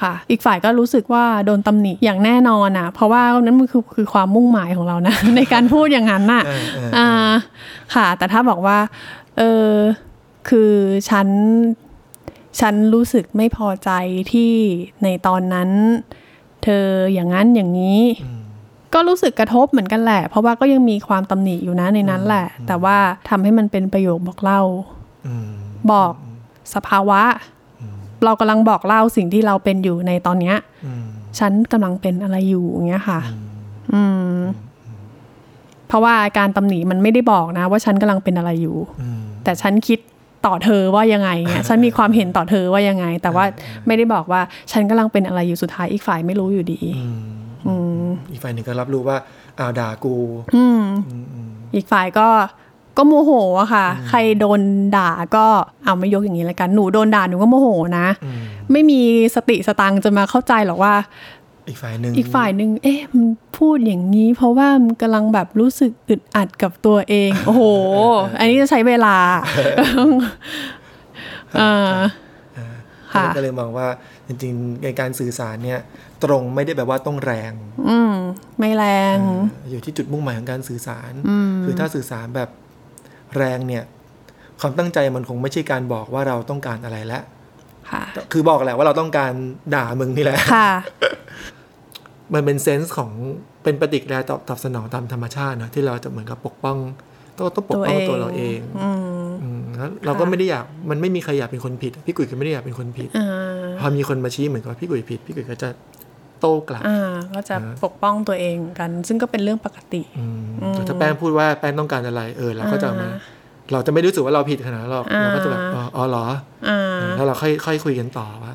ค่ะอีกฝ่ายก็รู้สึกว่าโดนตำหนิอย่างแน่นอนอะเพราะว่านั้นมันคือคือความมุ่งหมายของเรานะ ในการพูดอย่างนั้นน่ะอ่าค่ะแต่ถ้าบอกว่าเออคือฉันฉันรู้สึกไม่พอใจที่ในตอนนั้นเธออย่างนั้นอย่างนี้ก็รู้สึกกระทบเหมือนกันแหละเพราะว่าก็ยังมีความตำหนิอยู่นะในนั้นแหละแต่ว่าทำให้มันเป็นประโยคบอกเล่าบอกสภาวะเรากำลังบอกเล่าสิ่งที่เราเป็นอยู่ในตอนเนี้ยฉันกำลังเป็นอะไรอยู่อย่างเงี้ยค่ะ อืมเพราะว่าอาการตำหนิมันไม่ได้บอกนะว่าฉันกำลังเป็นอะไรอยู่แต่ฉันคิดต่อเธอว่ายังไงเงี้ยฉันมีความเห็นต่อเธอว่ายังไงแต่ว่าไม่ได้บอกว่าฉันกำลังเป็นอะไรอยู่สุดท้ายอีกฝ่ายไม่รู้อยู่ดีอีกฝ่ายหนึ่งก็รับรู้ว่าอ้าวด่ากูอีกฝ่ายก็ก็โมโหอะค่ะใครโดนด่าก็เอาไม่ยกอย่างนี้ละกันหนูโดนด่าหนูก็โมโหนะไม่มีสติสตังค์จะมาเข้าใจหรอกว่าอีกฝ่ายนึงอีกฝ่ายนึงเอ๊ะมันพูดอย่างนี้เพราะว่ามันกำลังแบบรู้สึกอึดอัดกับตัวเองโอ้โหอันนี้จะใช้เวลาอ่าค่ะก็เลยมองว่าจริงๆในการสื่อสารเนี่ยตรงไม่ได้แบบว่าต้องแรงอืมไม่แรงอยู่ที่จุดมุ่งหมายของการสื่อสารคือถ้าสื่อสารแบบแรงเนี่ยความตั้งใจมันคงไม่ใช่การบอกว่าเราต้องการอะไรแล้วค่ะคือบอกแหละว่าเราต้องการด่ามึงนี่แหละค่ะมันเป็นเซนส์ของเป็นปฏิกิริยาตอบสนองตามธรรมชาตินะที่เราจะเหมือนกับปกป้องต้องต้องปกป้องตัวเราเองแล้วเราก็ไม่ได้อยากมันไม่มีใครอยากเป็นคนผิดพี่กุ๋ยก็ไม่ได้อยากเป็นคนผิดพอมีคนมาชี้เหมือนกับพี่กุ๋ยผิดพี่กุ๋ยก็จะโต้กลับก็จะปกป้องตัวเองกันซึ่งก็เป็นเรื่องปกติถ้าแป้งพูดว่าแป้งต้องการอะไรเออเราก็จะมาเราจะไม่รู้สึกว่าเราผิดขนาดนั้นหรอกเราก็จะแบบอ๋อเหรอแล้วเราค่อยค่อยคุยกันต่อว่า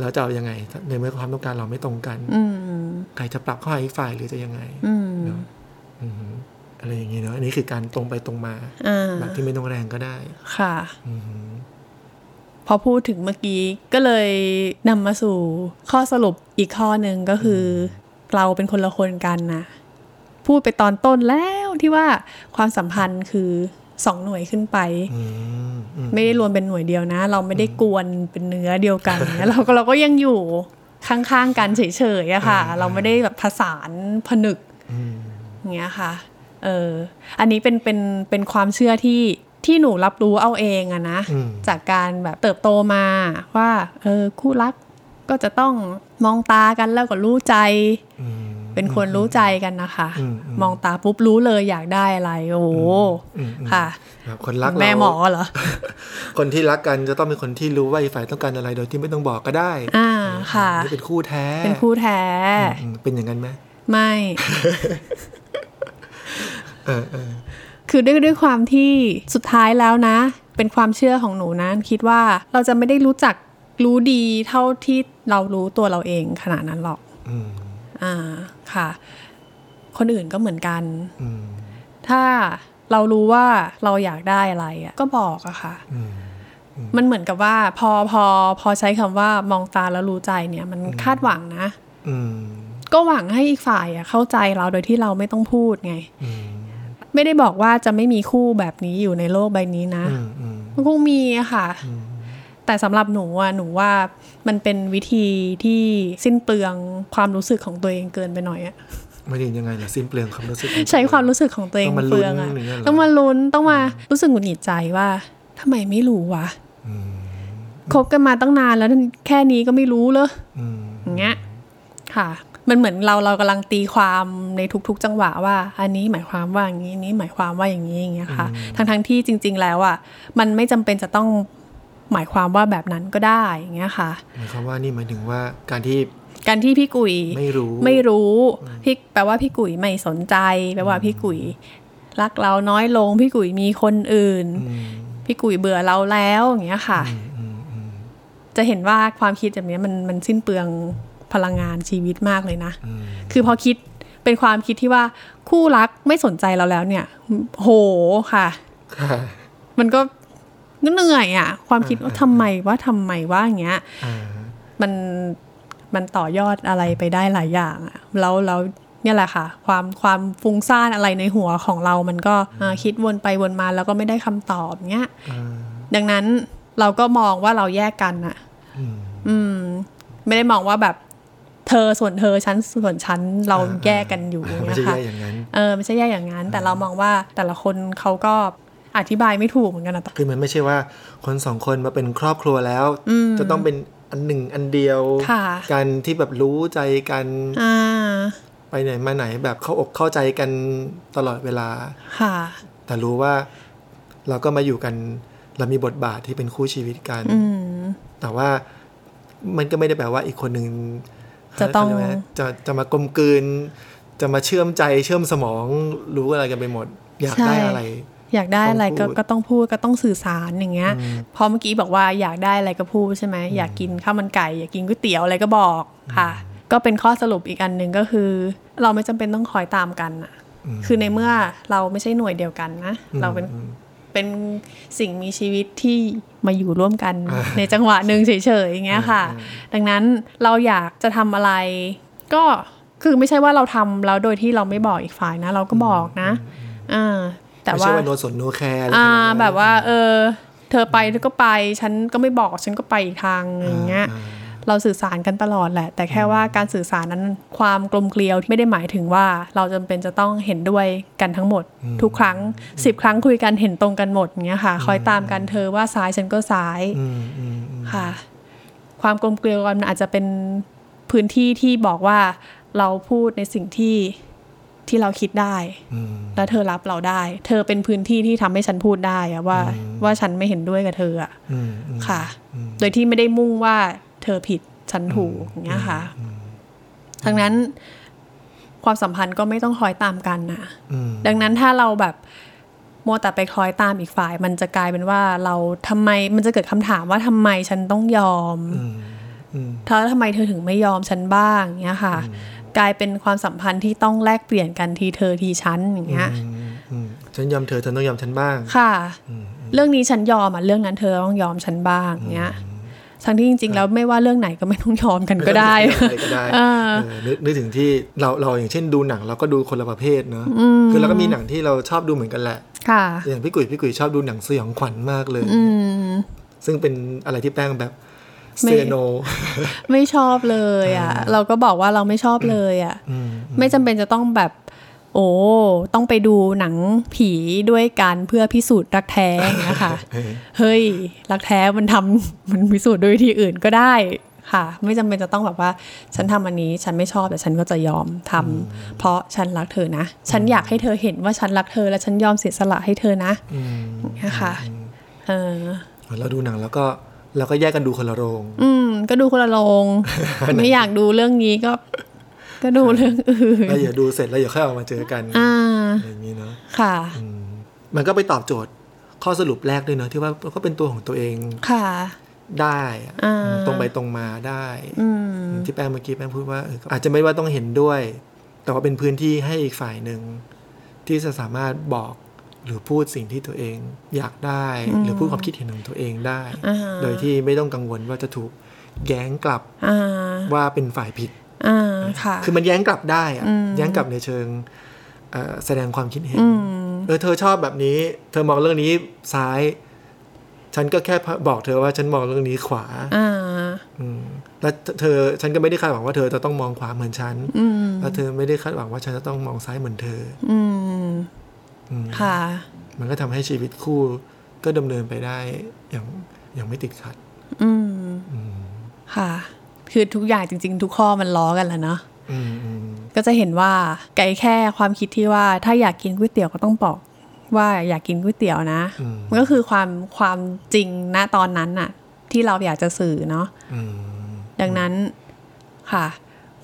แล้วจะเอายังไงในเมื่อความต้องการเราไม่ตรงกันใครจะปรับข้ออีกฝ่ายหรือจะยังไงเนาะอะไรอย่างนี้เนาะอันนี้คือการตรงไปตรงมาแบบที่ไม่ต้องแรงก็ได้ค่ะพอพูดถึงเมื่อกี้ก็เลยนำมาสู่ข้อสรุปอีกข้อหนึ่งก็คือเราเป็นคนละคนกันนะพูดไปตอนต้นแล้วที่ว่าความสัมพันธ์คือสองหน่วยขึ้นไปไม่ได้รวมเป็นหน่วยเดียวนะเราไม่ได้กวนเป็นเนื้อเดียวกันนะเราก็เราก็ยังอยู่ข้างๆกันเฉยๆอะค่ะเราไม่ได้แบบผสานผนึกอย่างเงี้ยค่ะเอออันนี้เป็นเป็นเป็นความเชื่อที่ที่หนูรับรู้เอาเองอะนะจากการแบบเติบโตมาว่าเออคู่รักก็จะต้องมองตากันแล้วก็รู้ใจเป็นคนรู้ใจกันนะคะมองตาปุ๊บรู้เลยอยากได้อะไรโอ้ค่ะคนรักแม่หมอเหรอคนที่รักกันจะต้องเป็นคนที่รู้ว่าอีกฝ่ายต้องการอะไรโดยที่ไม่ต้องบอกก็ได้อ่าค่ะนี่เป็นคู่แท้เป็นคู่แท้เป็นอย่างนั้นไหมไม่เออเออคือด้วยด้วยความที่สุดท้ายแล้วนะเป็นความเชื่อของหนูนะคิดว่าเราจะไม่ได้รู้จักรู้ดีเท่าที่เรารู้ตัวเราเองขนาดนั้นหรอกอ่าค่ะคนอื่นก็เหมือนกันถ้าเรารู้ว่าเราอยากได้อะไรอ่ะก็บอกอะค่ะมันเหมือนกับว่าพอพอพอใช้คำว่ามองตาแล้วรู้ใจเนี่ยมันคาดหวังนะก็หวังให้อีกฝ่ายเข้าใจเราโดยที่เราไม่ต้องพูดไงไม่ได้บอกว่าจะไม่มีคู่แบบนี้อยู่ในโลกใบนี้นะมันคงมีอะค่ะแต่สำหรับหนูอะหนูว่ามันเป็นวิธีที่สิ้นเปลืองความรู้สึกของตัวเองเกินไปหน่อยอะไม่ได้ยังไงล่ะสิ้นเปลืองความรู้สึกใช้ความรู้สึกของตัวเองเปลืองอะต้องมาลุ้นต้องมารู้สึกหงุดหงิดใจว่าทำไมไม่รู้วะคบกันมาตั้งนานแล้วแค่นี้ก็ไม่รู้เลยอย่างเงี้ยค่ะมันเหมือนเราเรากำลังตีความในทุกๆจังหวะว่าอันนี้หมายความว่าอย่างนี้นี้หมายความว่าอย่างนี้อย่างเงี้ยค่ะทั้งๆที่จริงๆแล้วอ่ะมันไม่จำเป็นจะต้องหมายความว่าแบบนั้นก็ได้อย่างเงี้ยค่ะหมายความว่านี่หมายถึงว่าการที่การที่พี่กุ๋ยไม่รู้ไม่รู้พี่แปลว่าพี่กุ๋ยไม่สนใจแปลว่าพี่กุ๋ยรักเราน้อยลงพี่กุ๋ยมีคนอื่นพี่กุ๋ยเบื่อเราแล้วอย่างเงี้ยค่ะจะเห็นว่าความคิดแบบนี้มันมันสิ้นเปลืองพลังงานชีวิตมากเลยนะคือพอคิดเป็นความคิดที่ว่าคู่รักไม่สนใจเราแล้วเนี่ยโหค่ะมันก็เหนื่อยอ่ะความคิดว่าทำไมว่าทำไมว่าอย่างเงี้ยมันมันต่อยอดอะไรไปได้หลายอย่างอ่ะแล้วแล้วเนี่ยแหละค่ะความความฟุ้งซ่านอะไรในหัวของเรามันก็คิดวนไปวนมาแล้วก็ไม่ได้คำตอบเงี้ยดังนั้นเราก็มองว่าเราแยกกันอ่ะอืมไม่ได้มองว่าแบบเธอส่วนเธอฉันส่วนฉันเราแยกกันอยู่ไม่ใช่แยกอย่างนั้นเออไม่ใช่แยกอย่างนั้นแต่เรามองว่าแต่ละคนเขาก็อธิบายไม่ถูกเหมือนกันนะคือมันไม่ใช่ว่าคนสองคนมาเป็นครอบครัวแล้วจะต้องเป็นอันหนึ่งอันเดียวกันที่แบบรู้ใจกันไปไหนมาไหนแบบเข้าอกเข้าใจกันตลอดเวลาแต่รู้ว่าเราก็มาอยู่กันเรามีบทบาทที่เป็นคู่ชีวิตกันแต่ว่ามันก็ไม่ได้แปลว่าอีกคนนึงจะต้องจะจะมากลมกลืน จะมาเชื่อมใจเชื่อมสมองรู้อะไรกันไปหมดอยากได้อะไรอยากได้อะไรก็ก็ต้องพูดก็ต้องสื่อสารอย่างเงี้ยพอเมื่อกี้บอกว่าอยากได้อะไรก็พูดใช่ไหมอยากกินข้าวมันไก่อยากกินก๋วยเตี๋ยวอะไรก็บอกค่ะก็เป็นข้อสรุปอีกอันนึงก็คือเราไม่จำเป็นต้องคอยตามกันอ่ะคือในเมื่อเราไม่ใช่หน่วยเดียวกันนะเราเป็นเป็นสิ่งมีชีวิตที่มาอยู่ร่วมกันในจังหวะหนึ่งเฉยๆอย่างเงี้ยค่ะดังนั้นเราอยากจะทำอะไรก็คือไม่ใช่ว่าเราทำแล้วโดยที่เราไม่บอกอีกฝ่ายนะเราก็บอกนะอ่าแต่ว่าไม่ใช่ว่าโนสนโนแคร์อะไรอ่าแบบว่าเออเธอไปเธอก็ไปฉันก็ไม่บอกฉันก็ไปอีกทางอย่างเงี้ยเราสื่อสารกันตลอดแหละแต่แค่ว่าการสื่อสารนั้นความกลมเกลียวไม่ได้หมายถึงว่าเราจำเป็นจะต้องเห็นด้วยกันทั้งหมดทุกครั้งสิบครั้งคุยกันเห็นตรงกันหมดอย่างเงี้ยค่ะคอยตามกันเธอว่าซ้ายฉันก็ซ้ายค่ะความกลมเกลียวมันอาจจะเป็นพื้นที่ที่บอกว่าเราพูดในสิ่งที่ที่เราคิดได้แล้วเธอรับเราได้เธอเป็นพื้นที่ที่ทำให้ฉันพูดได้อะว่าว่าฉันไม่เห็นด้วยกับเธออะค่ะโดยที่ไม่ได้มุ่งว่าเธอผิดฉันถูกอย่างเงี้ยค่ะทั้งนั้นความสัมพันธ์ก็ไม่ต้องคอยตามกันนะดังนั้นถ้าเราแบบมัวแต่ไปคอยตามอีกฝ่ายมันจะกลายเป็นว่าเราทำไมมันจะเกิดคำถามว่าทำไมฉันต้องยอมเธอทำไมเธอถึงไม่ยอมฉันบ้างอย่างเงี้ยค่ะกลายเป็นความสัมพันธ์ที่ต้องแลกเปลี่ยนกันทีเธอทีฉันอย่างเงี้ยฉันยอมเธอเธอต้องยอมฉันบ้างค่ะเรื่องนี้ฉันยอมอ่ะเรื่องนั้นเธอต้องยอมฉันบ้างอย่างเงี้ยทั้งที่จริงๆแล้วไม่ว่าเรื่องไหนก็ไม่ต้องยอมกันก็ได้นึกถึงที่เราเราอย่างเช่นดูหนังเราก็ดูคนละประเภทเนอะคือเราก็มีหนังที่เราชอบดูเหมือนกันแหละอย่างพี่กุ๋ยพี่กุ๋ยชอบดูหนังสยองขวัญมากเลยซึ่งเป็นอะไรที่แป้งแบบเซโนไม่ชอบเลยอ่ะเราก็บอกว่าเราไม่ชอบเลยอ่ะไม่จำเป็นจะต้องแบบโอ้ต้องไปดูหนังผีด้วยกันเพื่อพิสูจน์รักแท้อย่างเงี้ยค่ะเฮ้ยรักแท้มันทำมันพิสูจน์ด้วยวิธีอื่นก็ได้ค่ะไม่จำเป็นจะต้องแบบว่าฉันทำอันนี้ฉันไม่ชอบแต่ฉันก็จะยอมทำเพราะฉันรักเธอนะฉันอยากให้เธอเห็นว่าฉันรักเธอและฉันยอมเสียสละให้เธอนะนะคะเออเราดูหนังแล้วก็เราก็แยกกันดูคนละโรงอืมก็ดูคนละโรงไม่อยากดูเรื่องนี้ก็ก็ดูเรื่องอื่นแล้วอย่าดูเสร็จแล้วอย่าค่อยออกมาเจอกันอ่าอย่างนี้เนาะค่ะมันก็ไปตอบโจทย์ข้อสรุปแรกด้วยเนาะที่ว่าก็เป็นตัวของตัวเองค่ะได้ตรงไปตรงมาได้ที่แป้งเมื่อกี้แป้งพูดว่าอาจจะไม่ว่าต้องเห็นด้วยแต่ว่าเป็นพื้นที่ให้อีกฝ่ายหนึ่งที่จะสามารถบอกหรือพูดสิ่งที่ตัวเองอยากได้หรือพูดความคิดเห็นของตัวเองได้โดยที่ไม่ต้องกังวลว่าจะถูกแย้งกลับว่าเป็นฝ่ายผิดคือมันแย้งกลับได้อะแย้งกลับในเชิงแสดงความคิดเห็นเออเธอชอบแบบนี้เธอมองเรื่องนี้ซ้ายฉันก็แค่บอกเธอว่าฉันมองเรื่องนี้ขวาแล้วเธอฉันก็ไม่ได้คาดหวังว่าเธอจะต้องมองขวาเหมือนฉันแล้วเธอไม่ได้คาดหวังว่าฉันจะต้องมองซ้ายเหมือนเธอค่ะมันก็ทำให้ชีวิตคู่ก็ดำเนินไปได้อย่างอย่างไม่ติดขัดอืมค่ะคือทุกอย่างจริงๆทุกข้อมันล้อกันแล้วเนาะก็จะเห็นว่าไกลแค่ความคิดที่ว่าถ้าอยากกินก๋วยเตี๋ยวก็ต้องบอกว่าอยากกินก๋วยเตี๋ยวนะมันก็คือความความจริงณตอนนั้นน่ะที่เราอยากจะสื่อเนาะดังนั้นค่ะ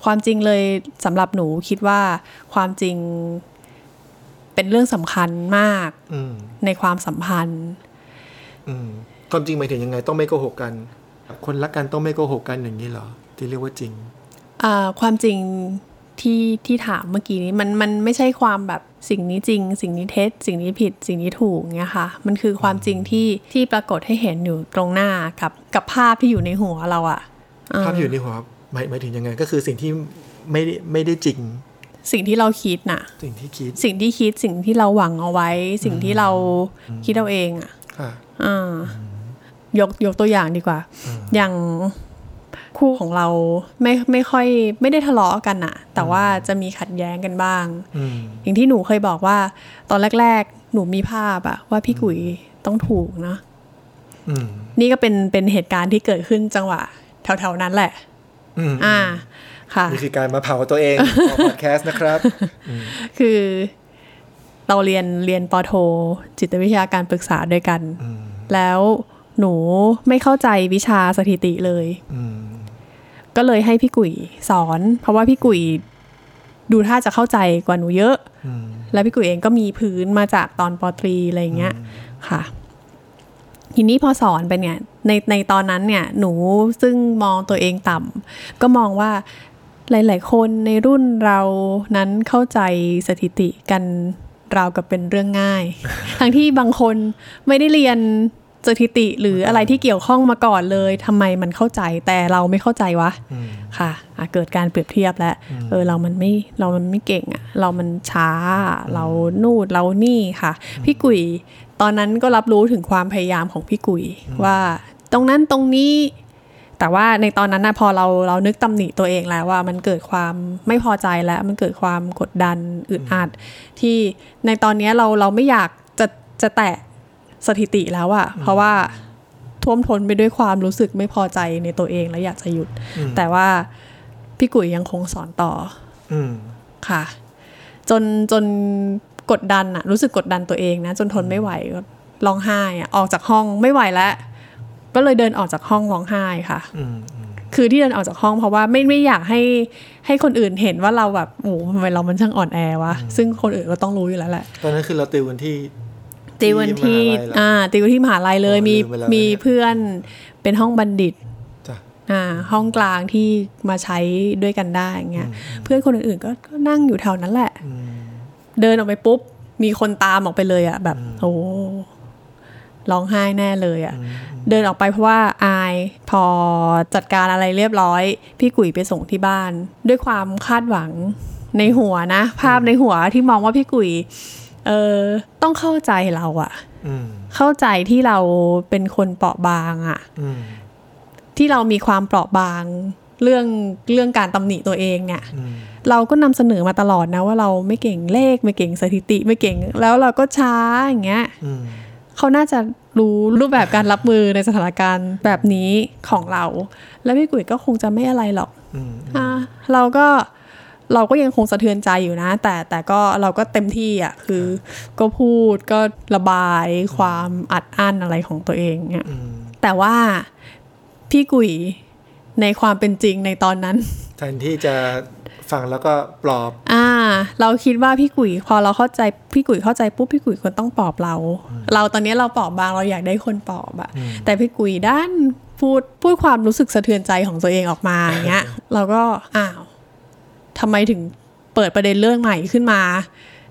ความจริงเลยสำหรับหนูคิดว่าความจริงเป็นเรื่องสำคัญมากในความสัมพันธ์ความจริงหมายถึงยังไงต้องไม่โกหกกันคนรักกันต้องไม่โกหกกันอย่างนี้เหรอที่เรียกว่าจริงอ่าความจริงที่ที่ถามเมื่อกี้นี้มันมันไม่ใช่ความแบบสิ่งนี้จริงสิ่งนี้เท็จสิ่งนี้ผิดสิ่งนี้ถูกเงี้ยค่ะมันคือความจริงที่ที่ปรากฏให้เห็นอยู่ตรงหน้ากับกับภาพที่อยู่ในหัวเราอะภาพอยู่ในหัวหมายหมายถึงยังไงก็คือสิ่งที่ไม่ไม่ได้จริงสิ่งที่เราคิดน่ะสิ่งที่คิดสิ่งที่คิดสิ่งที่เราหวังเอาไว้สิ่งที่เราคิดเอาเองอะอ่ายกยกตัวอย่างดีกว่า อ, อย่างคู่ของเราไม่ไม่ค่อยไม่ได้ทะเลาะกันอะแต่ว่าจะมีขัดแย้งกันบ้าง อ, อย่างที่หนูเคยบอกว่าตอนแรกๆหนูมีภาพอะว่าพี่กุ๋ยต้องถูกเนาะนี่ก็เป็นเป็นเหตุการณ์ที่เกิดขึ้นจังหวะแถวๆนั้นแหละอ่าค่ะนี่คือการมาเผาตัวเองของพอดแคสต์นะครับคือเราเรียนเรียนปอโทจิตวิทยาการปรึกษาด้วยกันแล้วหนูไม่เข้าใจวิชาสถิติเลยก็เลยให้พี่กุ๋ยสอนเพราะว่าพี่กุ๋ย ดูท่าจะเข้าใจกว่าหนูเยอะแล้วพี่กุ๋ยเองก็มีพื้นมาจากตอนป.ตรีอะไรอย่างเงี้ยค่ะทีนี้พอสอนไปเนี่ยในในตอนนั้นเนี่ยหนูซึ่งมองตัวเองต่ำก็มองว่าหลายๆคนในรุ่นเรานั้นเข้าใจสถิติกันราวกับเป็นเรื่องง่าย ทั้งที่บางคนไม่ได้เรียนสถิติหรืออะไรที่เกี่ยวข้องมาก่อนเลยทำไมมันเข้าใจแต่เราไม่เข้าใจวะค่ะเกิดการเปรียบเทียบแล้วเออเรามันไม่เรามันไม่เก่งอ่ะเรามันช้าเรานูดเรานี่ค่ะพี่กุ๋ยตอนนั้นก็รับรู้ถึงความพยายามของพี่กุ๋ยว่าตรงนั้นตรงนี้แต่ว่าในตอนนั้นนะพอเราเรานึกตำหนิตัวเองแล้วว่ามันเกิดความไม่พอใจแล้วมันเกิดความกดดันอึดอัดที่ในตอนนี้เราเราไม่อยากจะจะแตะสถิติแล้วอะเพราะว่าท่วมท้นไปด้วยความรู้สึกไม่พอใจในตัวเองและอยากจะหยุดแต่ว่าพี่กุ๋ยยังคงสอนต่อค่ะจนจนกดดันอะรู้สึกกดดันตัวเองนะจนทนไม่ไหวก็ร้องไห้อะออกจากห้องไม่ไหวแล้วก็เลยเดินออกจากห้องร้องไห้ค่ะคือที่เดินออกจากห้องเพราะว่าไม่ไม่อยากให้ให้คนอื่นเห็นว่าเราแบบโอ้ทำไมเรามันช่างอ่อนแอวะซึ่งคนอื่นก็ต้องรู้อยู่แล้วแหละตอนนั้นคือเราติวกันที่ติวกันที่อ่าติวที่มหาลัยเลยมีมีเพื่อนเป็นห้องบัณฑิตอ่าห้องกลางที่มาใช้ด้วยกันได้เงี้ยเพื่อนคนอื่นๆก็นั่งอยู่แถวนั้นแหละเดินออกไปปุ๊บมีคนตามออกไปเลยอ่ะแบบโอ้ร้องไห้แน่เลยอ่ะเดินออกไปเพราะว่าอายพอจัดการอะไรเรียบร้อยพี่กุ๋ยไปส่งที่บ้านด้วยความคาดหวังในหัวนะภาพในหัวที่มองว่าพี่กุ๋ยเออต้องเข้าใจเราอ่ะเข้าใจที่เราเป็นคนเปราะบางอ่ะที่เรามีความเปราะบางเรื่องเรื่องการตำหนิตัวเองเนี่ยเราก็นำเสนอมาตลอดนะว่าเราไม่เก่งเลขไม่เก่งสถิติไม่เก่งแล้วเราก็ช้าอย่างเงี้ยเขาน่าจะรู้รูปแบบการรับมือในสถานการณ์แบบนี้ของเราแล้วพี่กุ๋ยก็คงจะไม่อะไรหรอกอ่าเราก็เราก็ยังคงสะเทือนใจอยู่นะแต่แต่ก็เราก็เต็มที่อ่ะคือก็พูดก็ระบายความอัดอั้นอะไรของตัวเองเนี่ยแต่ว่าพี่กุ๋ยในความเป็นจริงในตอนนั้นแทนที่จะฟังแล้วก็ปลอบอ่าเราคิดว่าพี่กุ๋ยพอเราเข้าใจพี่กุ๋ยเข้าใจปุ๊บพี่กุ๋ยควรต้องปลอบเราเราตอนนี้เราปลอบบางเราอยากได้คนปลอบอะแต่พี่กุ๋ยด้านพูดพูดความรู้สึกสะเทือนใจของตัวเองออกมาอย่างเงี้ยเราก็อ้าวทำไมถึงเปิดประเด็นเรื่องใหม่ขึ้นมา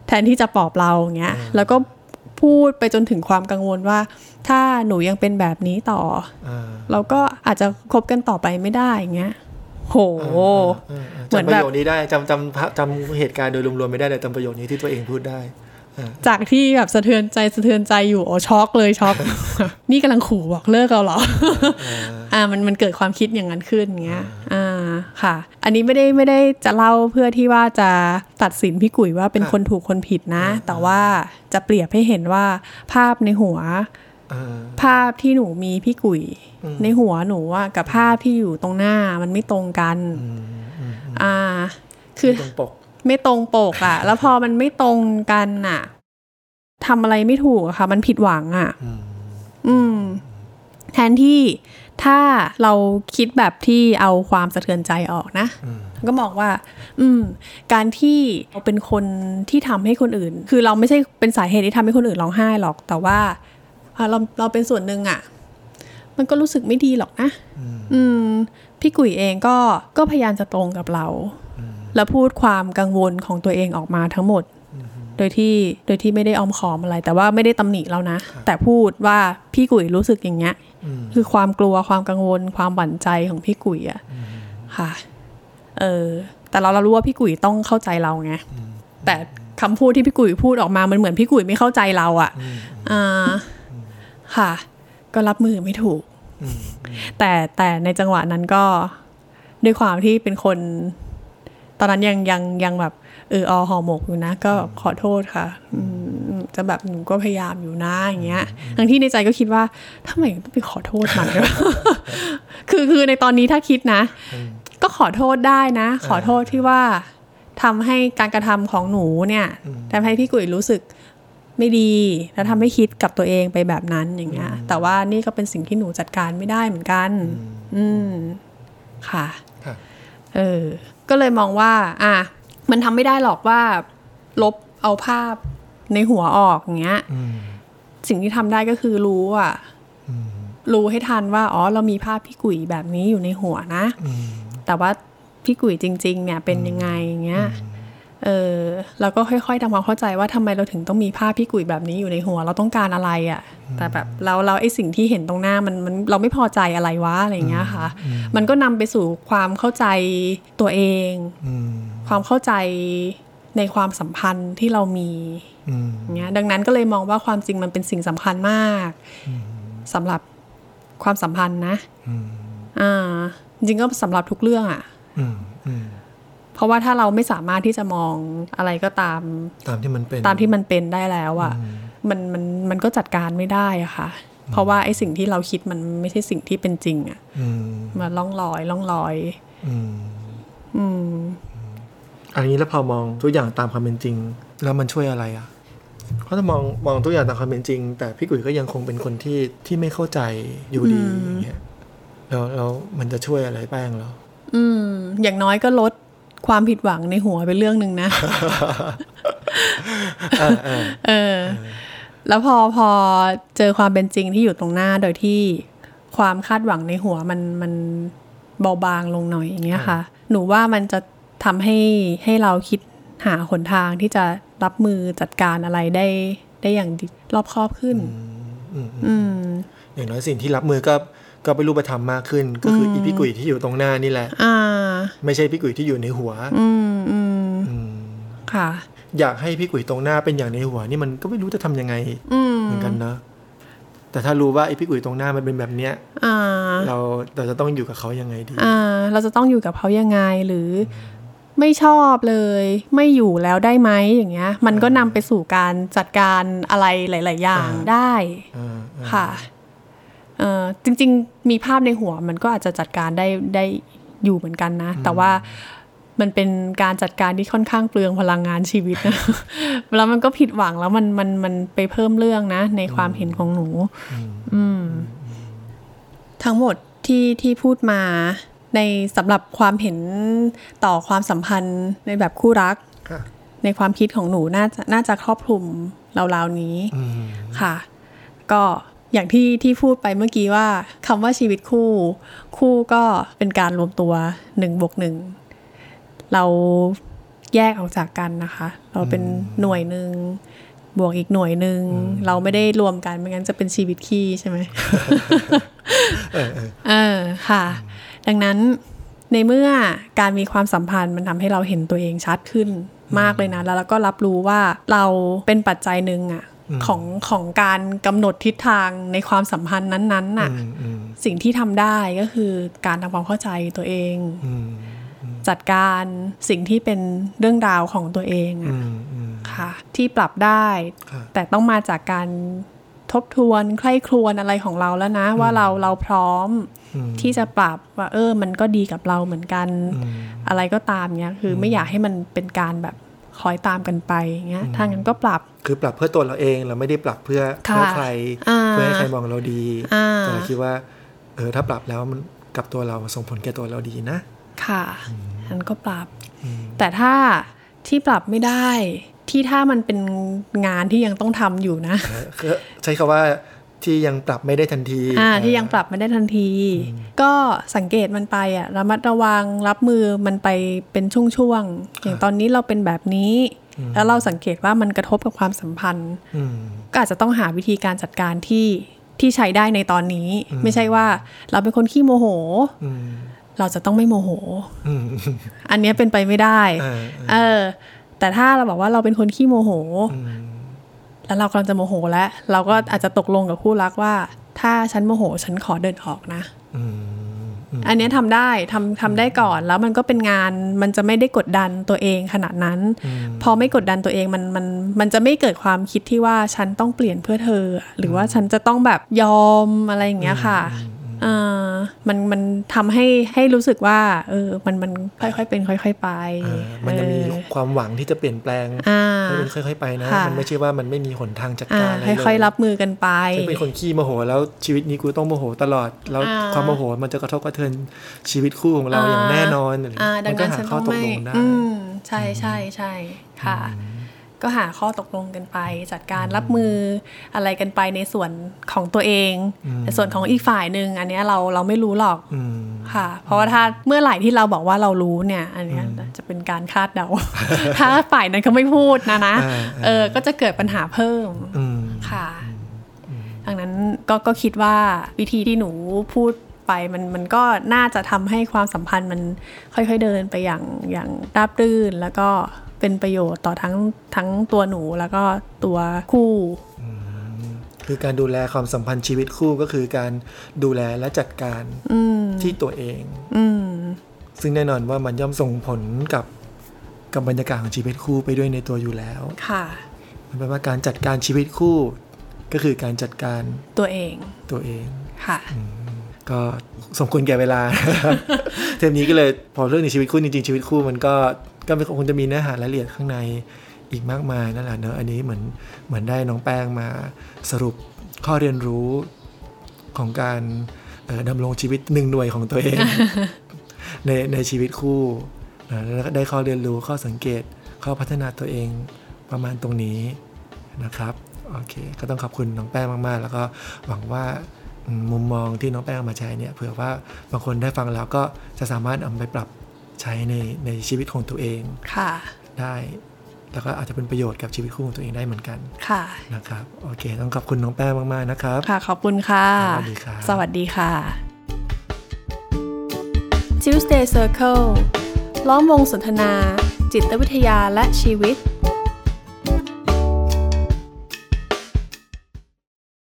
แทนที่จะปลอบเราอย่างเงี้ยแล้วก็พูดไปจนถึงความกังวลว่าถ้าหนูยังเป็นแบบนี้ต่อเราก็อาจจะคบกันต่อไปไม่ได้อย่างเงี้ยโหจำประโยคนี้ได้จำจำจำเหตุการณ์โดยรวมๆไม่ได้แต่จำประโยคนี้ที่ตัวเองพูดได้จากที่แบบสะเทือนใจสะเทือนใจอยู่โอ้ช็อกเลยช็อก นี่กำลังขู่บอกเลิกเราเหรอ อ่ามันมันเกิดความคิดอย่างนั้นขึ้นเงี้ยอ่าค่ะอันนี้ไม่ได้ไม่ได้จะเล่าเพื่อที่ว่าจะตัดสินพี่กุ๋ยว่าเป็นคนถูกคนผิดนะแต่ว่าจะเปรียบให้เห็นว่าภาพในหัวภาพที่หนูมีพี่กุ๋ยในหัวหนูอ่ะกับภาพที่อยู่ตรงหน้ามันไม่ตรงกันอ่าคือไม่ตรงปกอ่ะแล้วพอมันไม่ตรงกันอ่ะทำอะไรไม่ถูกค่ะมันผิดหวังอ่ะอืมแทนที่ถ้าเราคิดแบบที่เอาความสะเทือนใจออกนะก็มองว่าอืมการที่เราเป็นคนที่ทำให้คนอื่นคือเราไม่ใช่เป็นสาเหตุที่ทำให้คนอื่นร้องไห้หรอกแต่ว่าเราเราเป็นส่วนหนึ่งอ่ะมันก็รู้สึกไม่ดีหรอกนะอืมพี่กุ๋ยเองก็ก็พยายามจะตรงกับเราแล้วพูดความกังวลของตัวเองออกมาทั้งหมดโดยที่โดยที่ไม่ได้อ้อมค้อมอะไรแต่ว่าไม่ได้ตำหนิเรานะแต่พูดว่าพี่กุ๋ยรู้สึกอย่างเงี้ยคือความกลัวความกังวลความหวั่นใจของพี่กุ๋ยอ่ะค่ะเออแต่เราเรารู้ว่าพี่กุ๋ยต้องเข้าใจเราไงแต่คำพูดที่พี่กุ๋ยพูดออกมามันเหมือนพี่กุ๋ยไม่เข้าใจเราอ่ะอ่าค่ะก็รับมือไม่ถูกแต่แต่ในจังหวะนั้นก็ด้วยความที่เป็นคนตอนนั้นยังยังยังแบบเอออห่อหมกอยู่นะก็ขอโทษค่ะจะแบบหนูก็พยายามอยู่นะอย่างเงี้ยทั้งที่ในใจก็คิดว่าทำไมต้องไปขอโทษมัน คือคือในตอนนี้ถ้าคิดนะก็ขอโทษได้นะขอโทษที่ว่าทำให้การกระทำของหนูเนี่ยทำให้พี่กุ๋ยรู้สึกไม่ดีแล้วทำให้คิดกับตัวเองไปแบบนั้นอย่างเงี้ยแต่ว่านี่ก็เป็นสิ่งที่หนูจัดการไม่ได้เหมือนกันอืมค่ะเออก็เลยมองว่าอ่ะ มันทำไม่ได้หรอกว่าลบเอาภาพในหัวออกอย่างเงี้ยสิ่งที่ทำได้ก็คือรู้อ่ะรู้ให้ทันว่าอ๋อเรามีภาพพี่กุ๋ยแบบนี้อยู่ในหัวนะแต่ว่าพี่กุ๋ยจริงๆเนี่ยเป็นยังไงอย่างเงี้ยเออเราก็ค่อยๆทำความเข้าใจว่าทำไมเราถึงต้องมีภาพพี่กุ๋ยแบบนี้อยู่ในหัวเราต้องการอะไรอ่ะแต่แบบเราเราไอ้สิ่งที่เห็นตรงหน้ามันมันเราไม่พอใจอะไรวะอะไรเงี้ยค่ะมันก็นำไปสู่ความเข้าใจตัวเองความเข้าใจในความสัมพันธ์ที่เรามีเงี้ยดังนั้นก็เลยมองว่าความจริงมันเป็นสิ่งสำคัญมากสำหรับความสัมพันธ์นะอ่าจริงก็สำหรับทุกเรื่องอ่ะเพราะว่าถ้าเราไม่สามารถที่จะมองอะไรก็ตามตามที่มันเป็นตามที่มันเป็นได้แล้วอ่ะมันมันมันก็จัดการไม่ได้อะค่ะเพราะว่าไอ้สิ่งที่เราคิดมันไม่ใช่สิ่งที่เป็นจริงอ่ะมันล่องลอยล่องลอยอืมอันนี้แล้วพอมองตัวอย่างตามความเป็นจริงแล้วมันช่วยอะไรอ่ะเพราะถ้ามองมองตัวอย่างตามความเป็นจริงแต่พี่กุ๋ยก็ยังคงเป็นคนที่ที่ไม่เข้าใจอยู่ดีอย่างเงี้ยแล้วแล้วมันจะช่วยอะไรบ้างเหรออืมอย่างน้อยก็ลดความผิดหวังในหัวเป็นเรื่องนึงนะเออแล้วพอพอเจอความเป็นจริงที่อยู่ตรงหน้าโดยที่ความคาดหวังในหัวมันมันเบาบางลงหน่อยอย่างเงี้ยค่ะหนูว่ามันจะทำให้ให้เราคิดหาหนทางที่จะรับมือจัดการอะไรได้ได้อย่างรอบคอบขึ้นอย่างน้อยสิ่งที่รับมือก็ก็ไปรูปธรรมมากขึ้นก็คืออีพี่กุ๋ยที่อยู่ตรงหน้านี่แหละไม่ใช่พี่กุ๋ยที่อยู่ในหัวค่ะอยากให้พี่กุ๋ยตรงหน้าเป็นอย่างในหัวนี่มันก็ไม่รู้จะทำยังไงเหมือนกันเนาะแต่ถ้ารู้ว่าไอ้พี่กุ๋ยตรงหน้ามันเป็นแบบเนี้ยเราเราจะต้องอยู่กับเขายังไงดีเราจะต้องอยู่กับเขายังไงหรือไม่ชอบเลยไม่อยู่แล้วได้ไหมอย่างเงี้ยมันก็นำไปสู่การจัดการอะไรหลายๆอย่างได้ค่ะจริงๆมีภาพในหัวมันก็อาจจะจัดการได้ได้อยู่เหมือนกันนะแต่ว่ามันเป็นการจัดการที่ค่อนข้างเปลืองพลังงานชีวิตนะ แล้วมันก็ผิดหวังแล้วมันมันมันไปเพิ่มเรื่องนะในความเห็นของหนูทั้งหมดที่ที่พูดมาในสำหรับความเห็นต่อความสัมพันธ์ในแบบคู่รักในความคิดของหนูน่าจะน่าจะครอบคลุมราวๆนี้ค่ะก็อย่างที่ที่พูดไปเมื่อกี้ว่าคำว่าชีวิตคู่คู่ก็เป็นการรวมตัวหนึ่งบวกหนึ่งเราแยกออกจากกันนะคะเราเป็นหน่วยหนึ่งบวกอีกหน่วยหนึ่งเราไม่ได้รวมกันไม่งั้นจะเป็นชีวิตขี้ใช่ไหม เออ เออค่ะดังนั้นในเมื่อการมีความสัมพันธ์มันทำให้เราเห็นตัวเองชัดขึ้นมากเลยนะแล้วเราก็รับรู้ว่าเราเป็นปัจจัยหนึ่งอะของของการกำหนดทิศทางในความสัมพันธ์นั้นๆน่ะสิ่งที่ทำได้ก็คือการทำความเข้าใจตัวเองจัดการสิ่งที่เป็นเรื่องราวของตัวเองอ่ะค่ะที่ปรับได้แต่ต้องมาจากการทบทวนใคร่ครวญอะไรของเราแล้วนะว่าเราเราพร้อมที่จะปรับว่าเออมันก็ดีกับเราเหมือนกันอะไรก็ตามเนี้ยคือไม่อยากให้มันเป็นการแบบคอยตามกันไปอย่างเงี้ยถ้างั้นก็ปรับคือปรับเพื่อตัวเราเองเราไม่ได้ปรับเพื่อเพื่อใครเพื่อให้ใครมองเราดีแต่เราคิดว่าเออถ้าปรับแล้วมันกับตัวเราส่งผลแก่ตัวเราดีนะค่ะอันก็ปรับแต่ถ้าที่ปรับไม่ได้ที่ถ้ามันเป็นงานที่ยังต้องทำอยู่นะใช้คำว่าที่ยังปรับไม่ได้ทันทีอ่าที่ยังปรับไม่ได้ทันทีก็สังเกตมันไปอ่ะระมัดระวังรับมือมันไปเป็นช่วงๆอย่างตอนนี้เราเป็นแบบนี้แล้วเราสังเกตว่ามันกระทบกับความสัมพันธ์ก็อาจจะต้องหาวิธีการจัดการที่ที่ใช้ได้ในตอนนี้ไม่ใช่ว่าเราเป็นคนขี้โมโหเราจะต้องไม่โมโหอันนี้เป็นไปไม่ได้เออแต่ถ้าเราบอกว่าเราเป็นคนขี้โมโหแล้วเรากำลังจะโมโหแล้วเราก็อาจจะตกลงกับคู่รักว่าถ้าฉันโมโหฉันขอเดินออกนะอันนี้ทำได้ทำทำได้ก่อนแล้วมันก็เป็นงานมันจะไม่ได้กดดันตัวเองขนาดนั้นพอไม่กดดันตัวเองมันมันมันจะไม่เกิดความคิดที่ว่าฉันต้องเปลี่ยนเพื่อเธอหรือว่าฉันจะต้องแบบยอมอะไรอย่างเงี้ยค่ะอ่ามันมันทำให้ให้รู้สึกว่าเออมันมันค่อยๆเป็นค่อยๆไปมันจะมีความหวังที่จะเปลี่ยนแปลงค่อยๆไปนะมันไม่ใช่ว่ามันไม่มีหนทางจัดการอะไรเลยค่อยๆรับมือกันไปถ้าเป็นคนขี้โมโหแล้วชีวิตนี้กูต้องโมโหตลอดแล้วความโมโหมันจะกระทบกระเทือนชีวิตคู่ของเราอย่างแน่นอนมันก็หาข้อตกลงได้ ใช่ใช่ใช่ค่ะก็หาข้อตกลงกันไปจัดการรับมืออะไรกันไปในส่วนของตัวเองในส่วนของอีกฝ่ายนึงอันนี้เราเราไม่รู้หรอกค่ะเพราะว่าถ้าเมื่อไหร่ที่เราบอกว่าเรารู้เนี่ยอันนี้จะเป็นการคาดเดา ถ้าฝ่ายนั้นเขาไม่พูดนะนะเออก็จะเกิดปัญหาเพิ่มค่ะดังนั้นก็ก็คิดว่าวิธีที่หนูพูดไปมันมันก็น่าจะทำให้ความสัมพันธ์มันค่อยๆเดินไปอย่างอย่างราบรื่นแล้วก็เป็นประโยชน์ต่อทั้งทั้งตัวหนูแล้วก็ตัวคู่คือการดูแลความสัมพันธ์ชีวิตคู่ก็คือการดูแลและจัดการที่ตัวเองซึ่งแน่นอนว่ามันย่อมส่งผลกับกับบรรยากาศของชีวิตคู่ไปด้วยในตัวอยู่แล้วค่ะมันแปลว่าการจัดการชีวิตคู่ก็คือการจัดการตัวเองตัวเองค่ะก็สมควรแก่เวลา เทปนี้ก็เลยพอเรื่องในชีวิตคู่จริงๆชีวิตคู่มันก็ก็คงจะมีเนื้อหารายละเอียดข้างในอีกมากมายนั่นแหละเนอะอันนี้เหมือนเหมือนได้น้องแป้งมาสรุปข้อเรียนรู้ของการดำรงชีวิตหนึ่งหน่วยของตัวเอง ในในชีวิตคู่แล้วก็ได้ข้อเรียนรู้ข้อสังเกตข้อพัฒนาตัวเองประมาณตรงนี้นะครับโอเคก็ต้องขอบคุณน้องแป้งมากๆแล้วก็หวังว่ามุมมองที่น้องแป้งมาแชร์เนี่ยเผื่อว่าบางคนได้ฟังแล้วก็จะสามารถเอาไปปรับใช้ในในชีวิตของตัวเองค่ะได้แล้วก็อาจจะเป็นประโยชน์กับชีวิตคู่ของตัวเองได้เหมือนกันค่ะนะครับโอเคต้องขอบคุณน้องแป้งมากๆนะครับค่ะขอบคุณค่ะสวัสดีค่ะสวัสดีค่ะ Tuesday Circle ล้อมวงสนทนาจิตวิทยาและชีวิต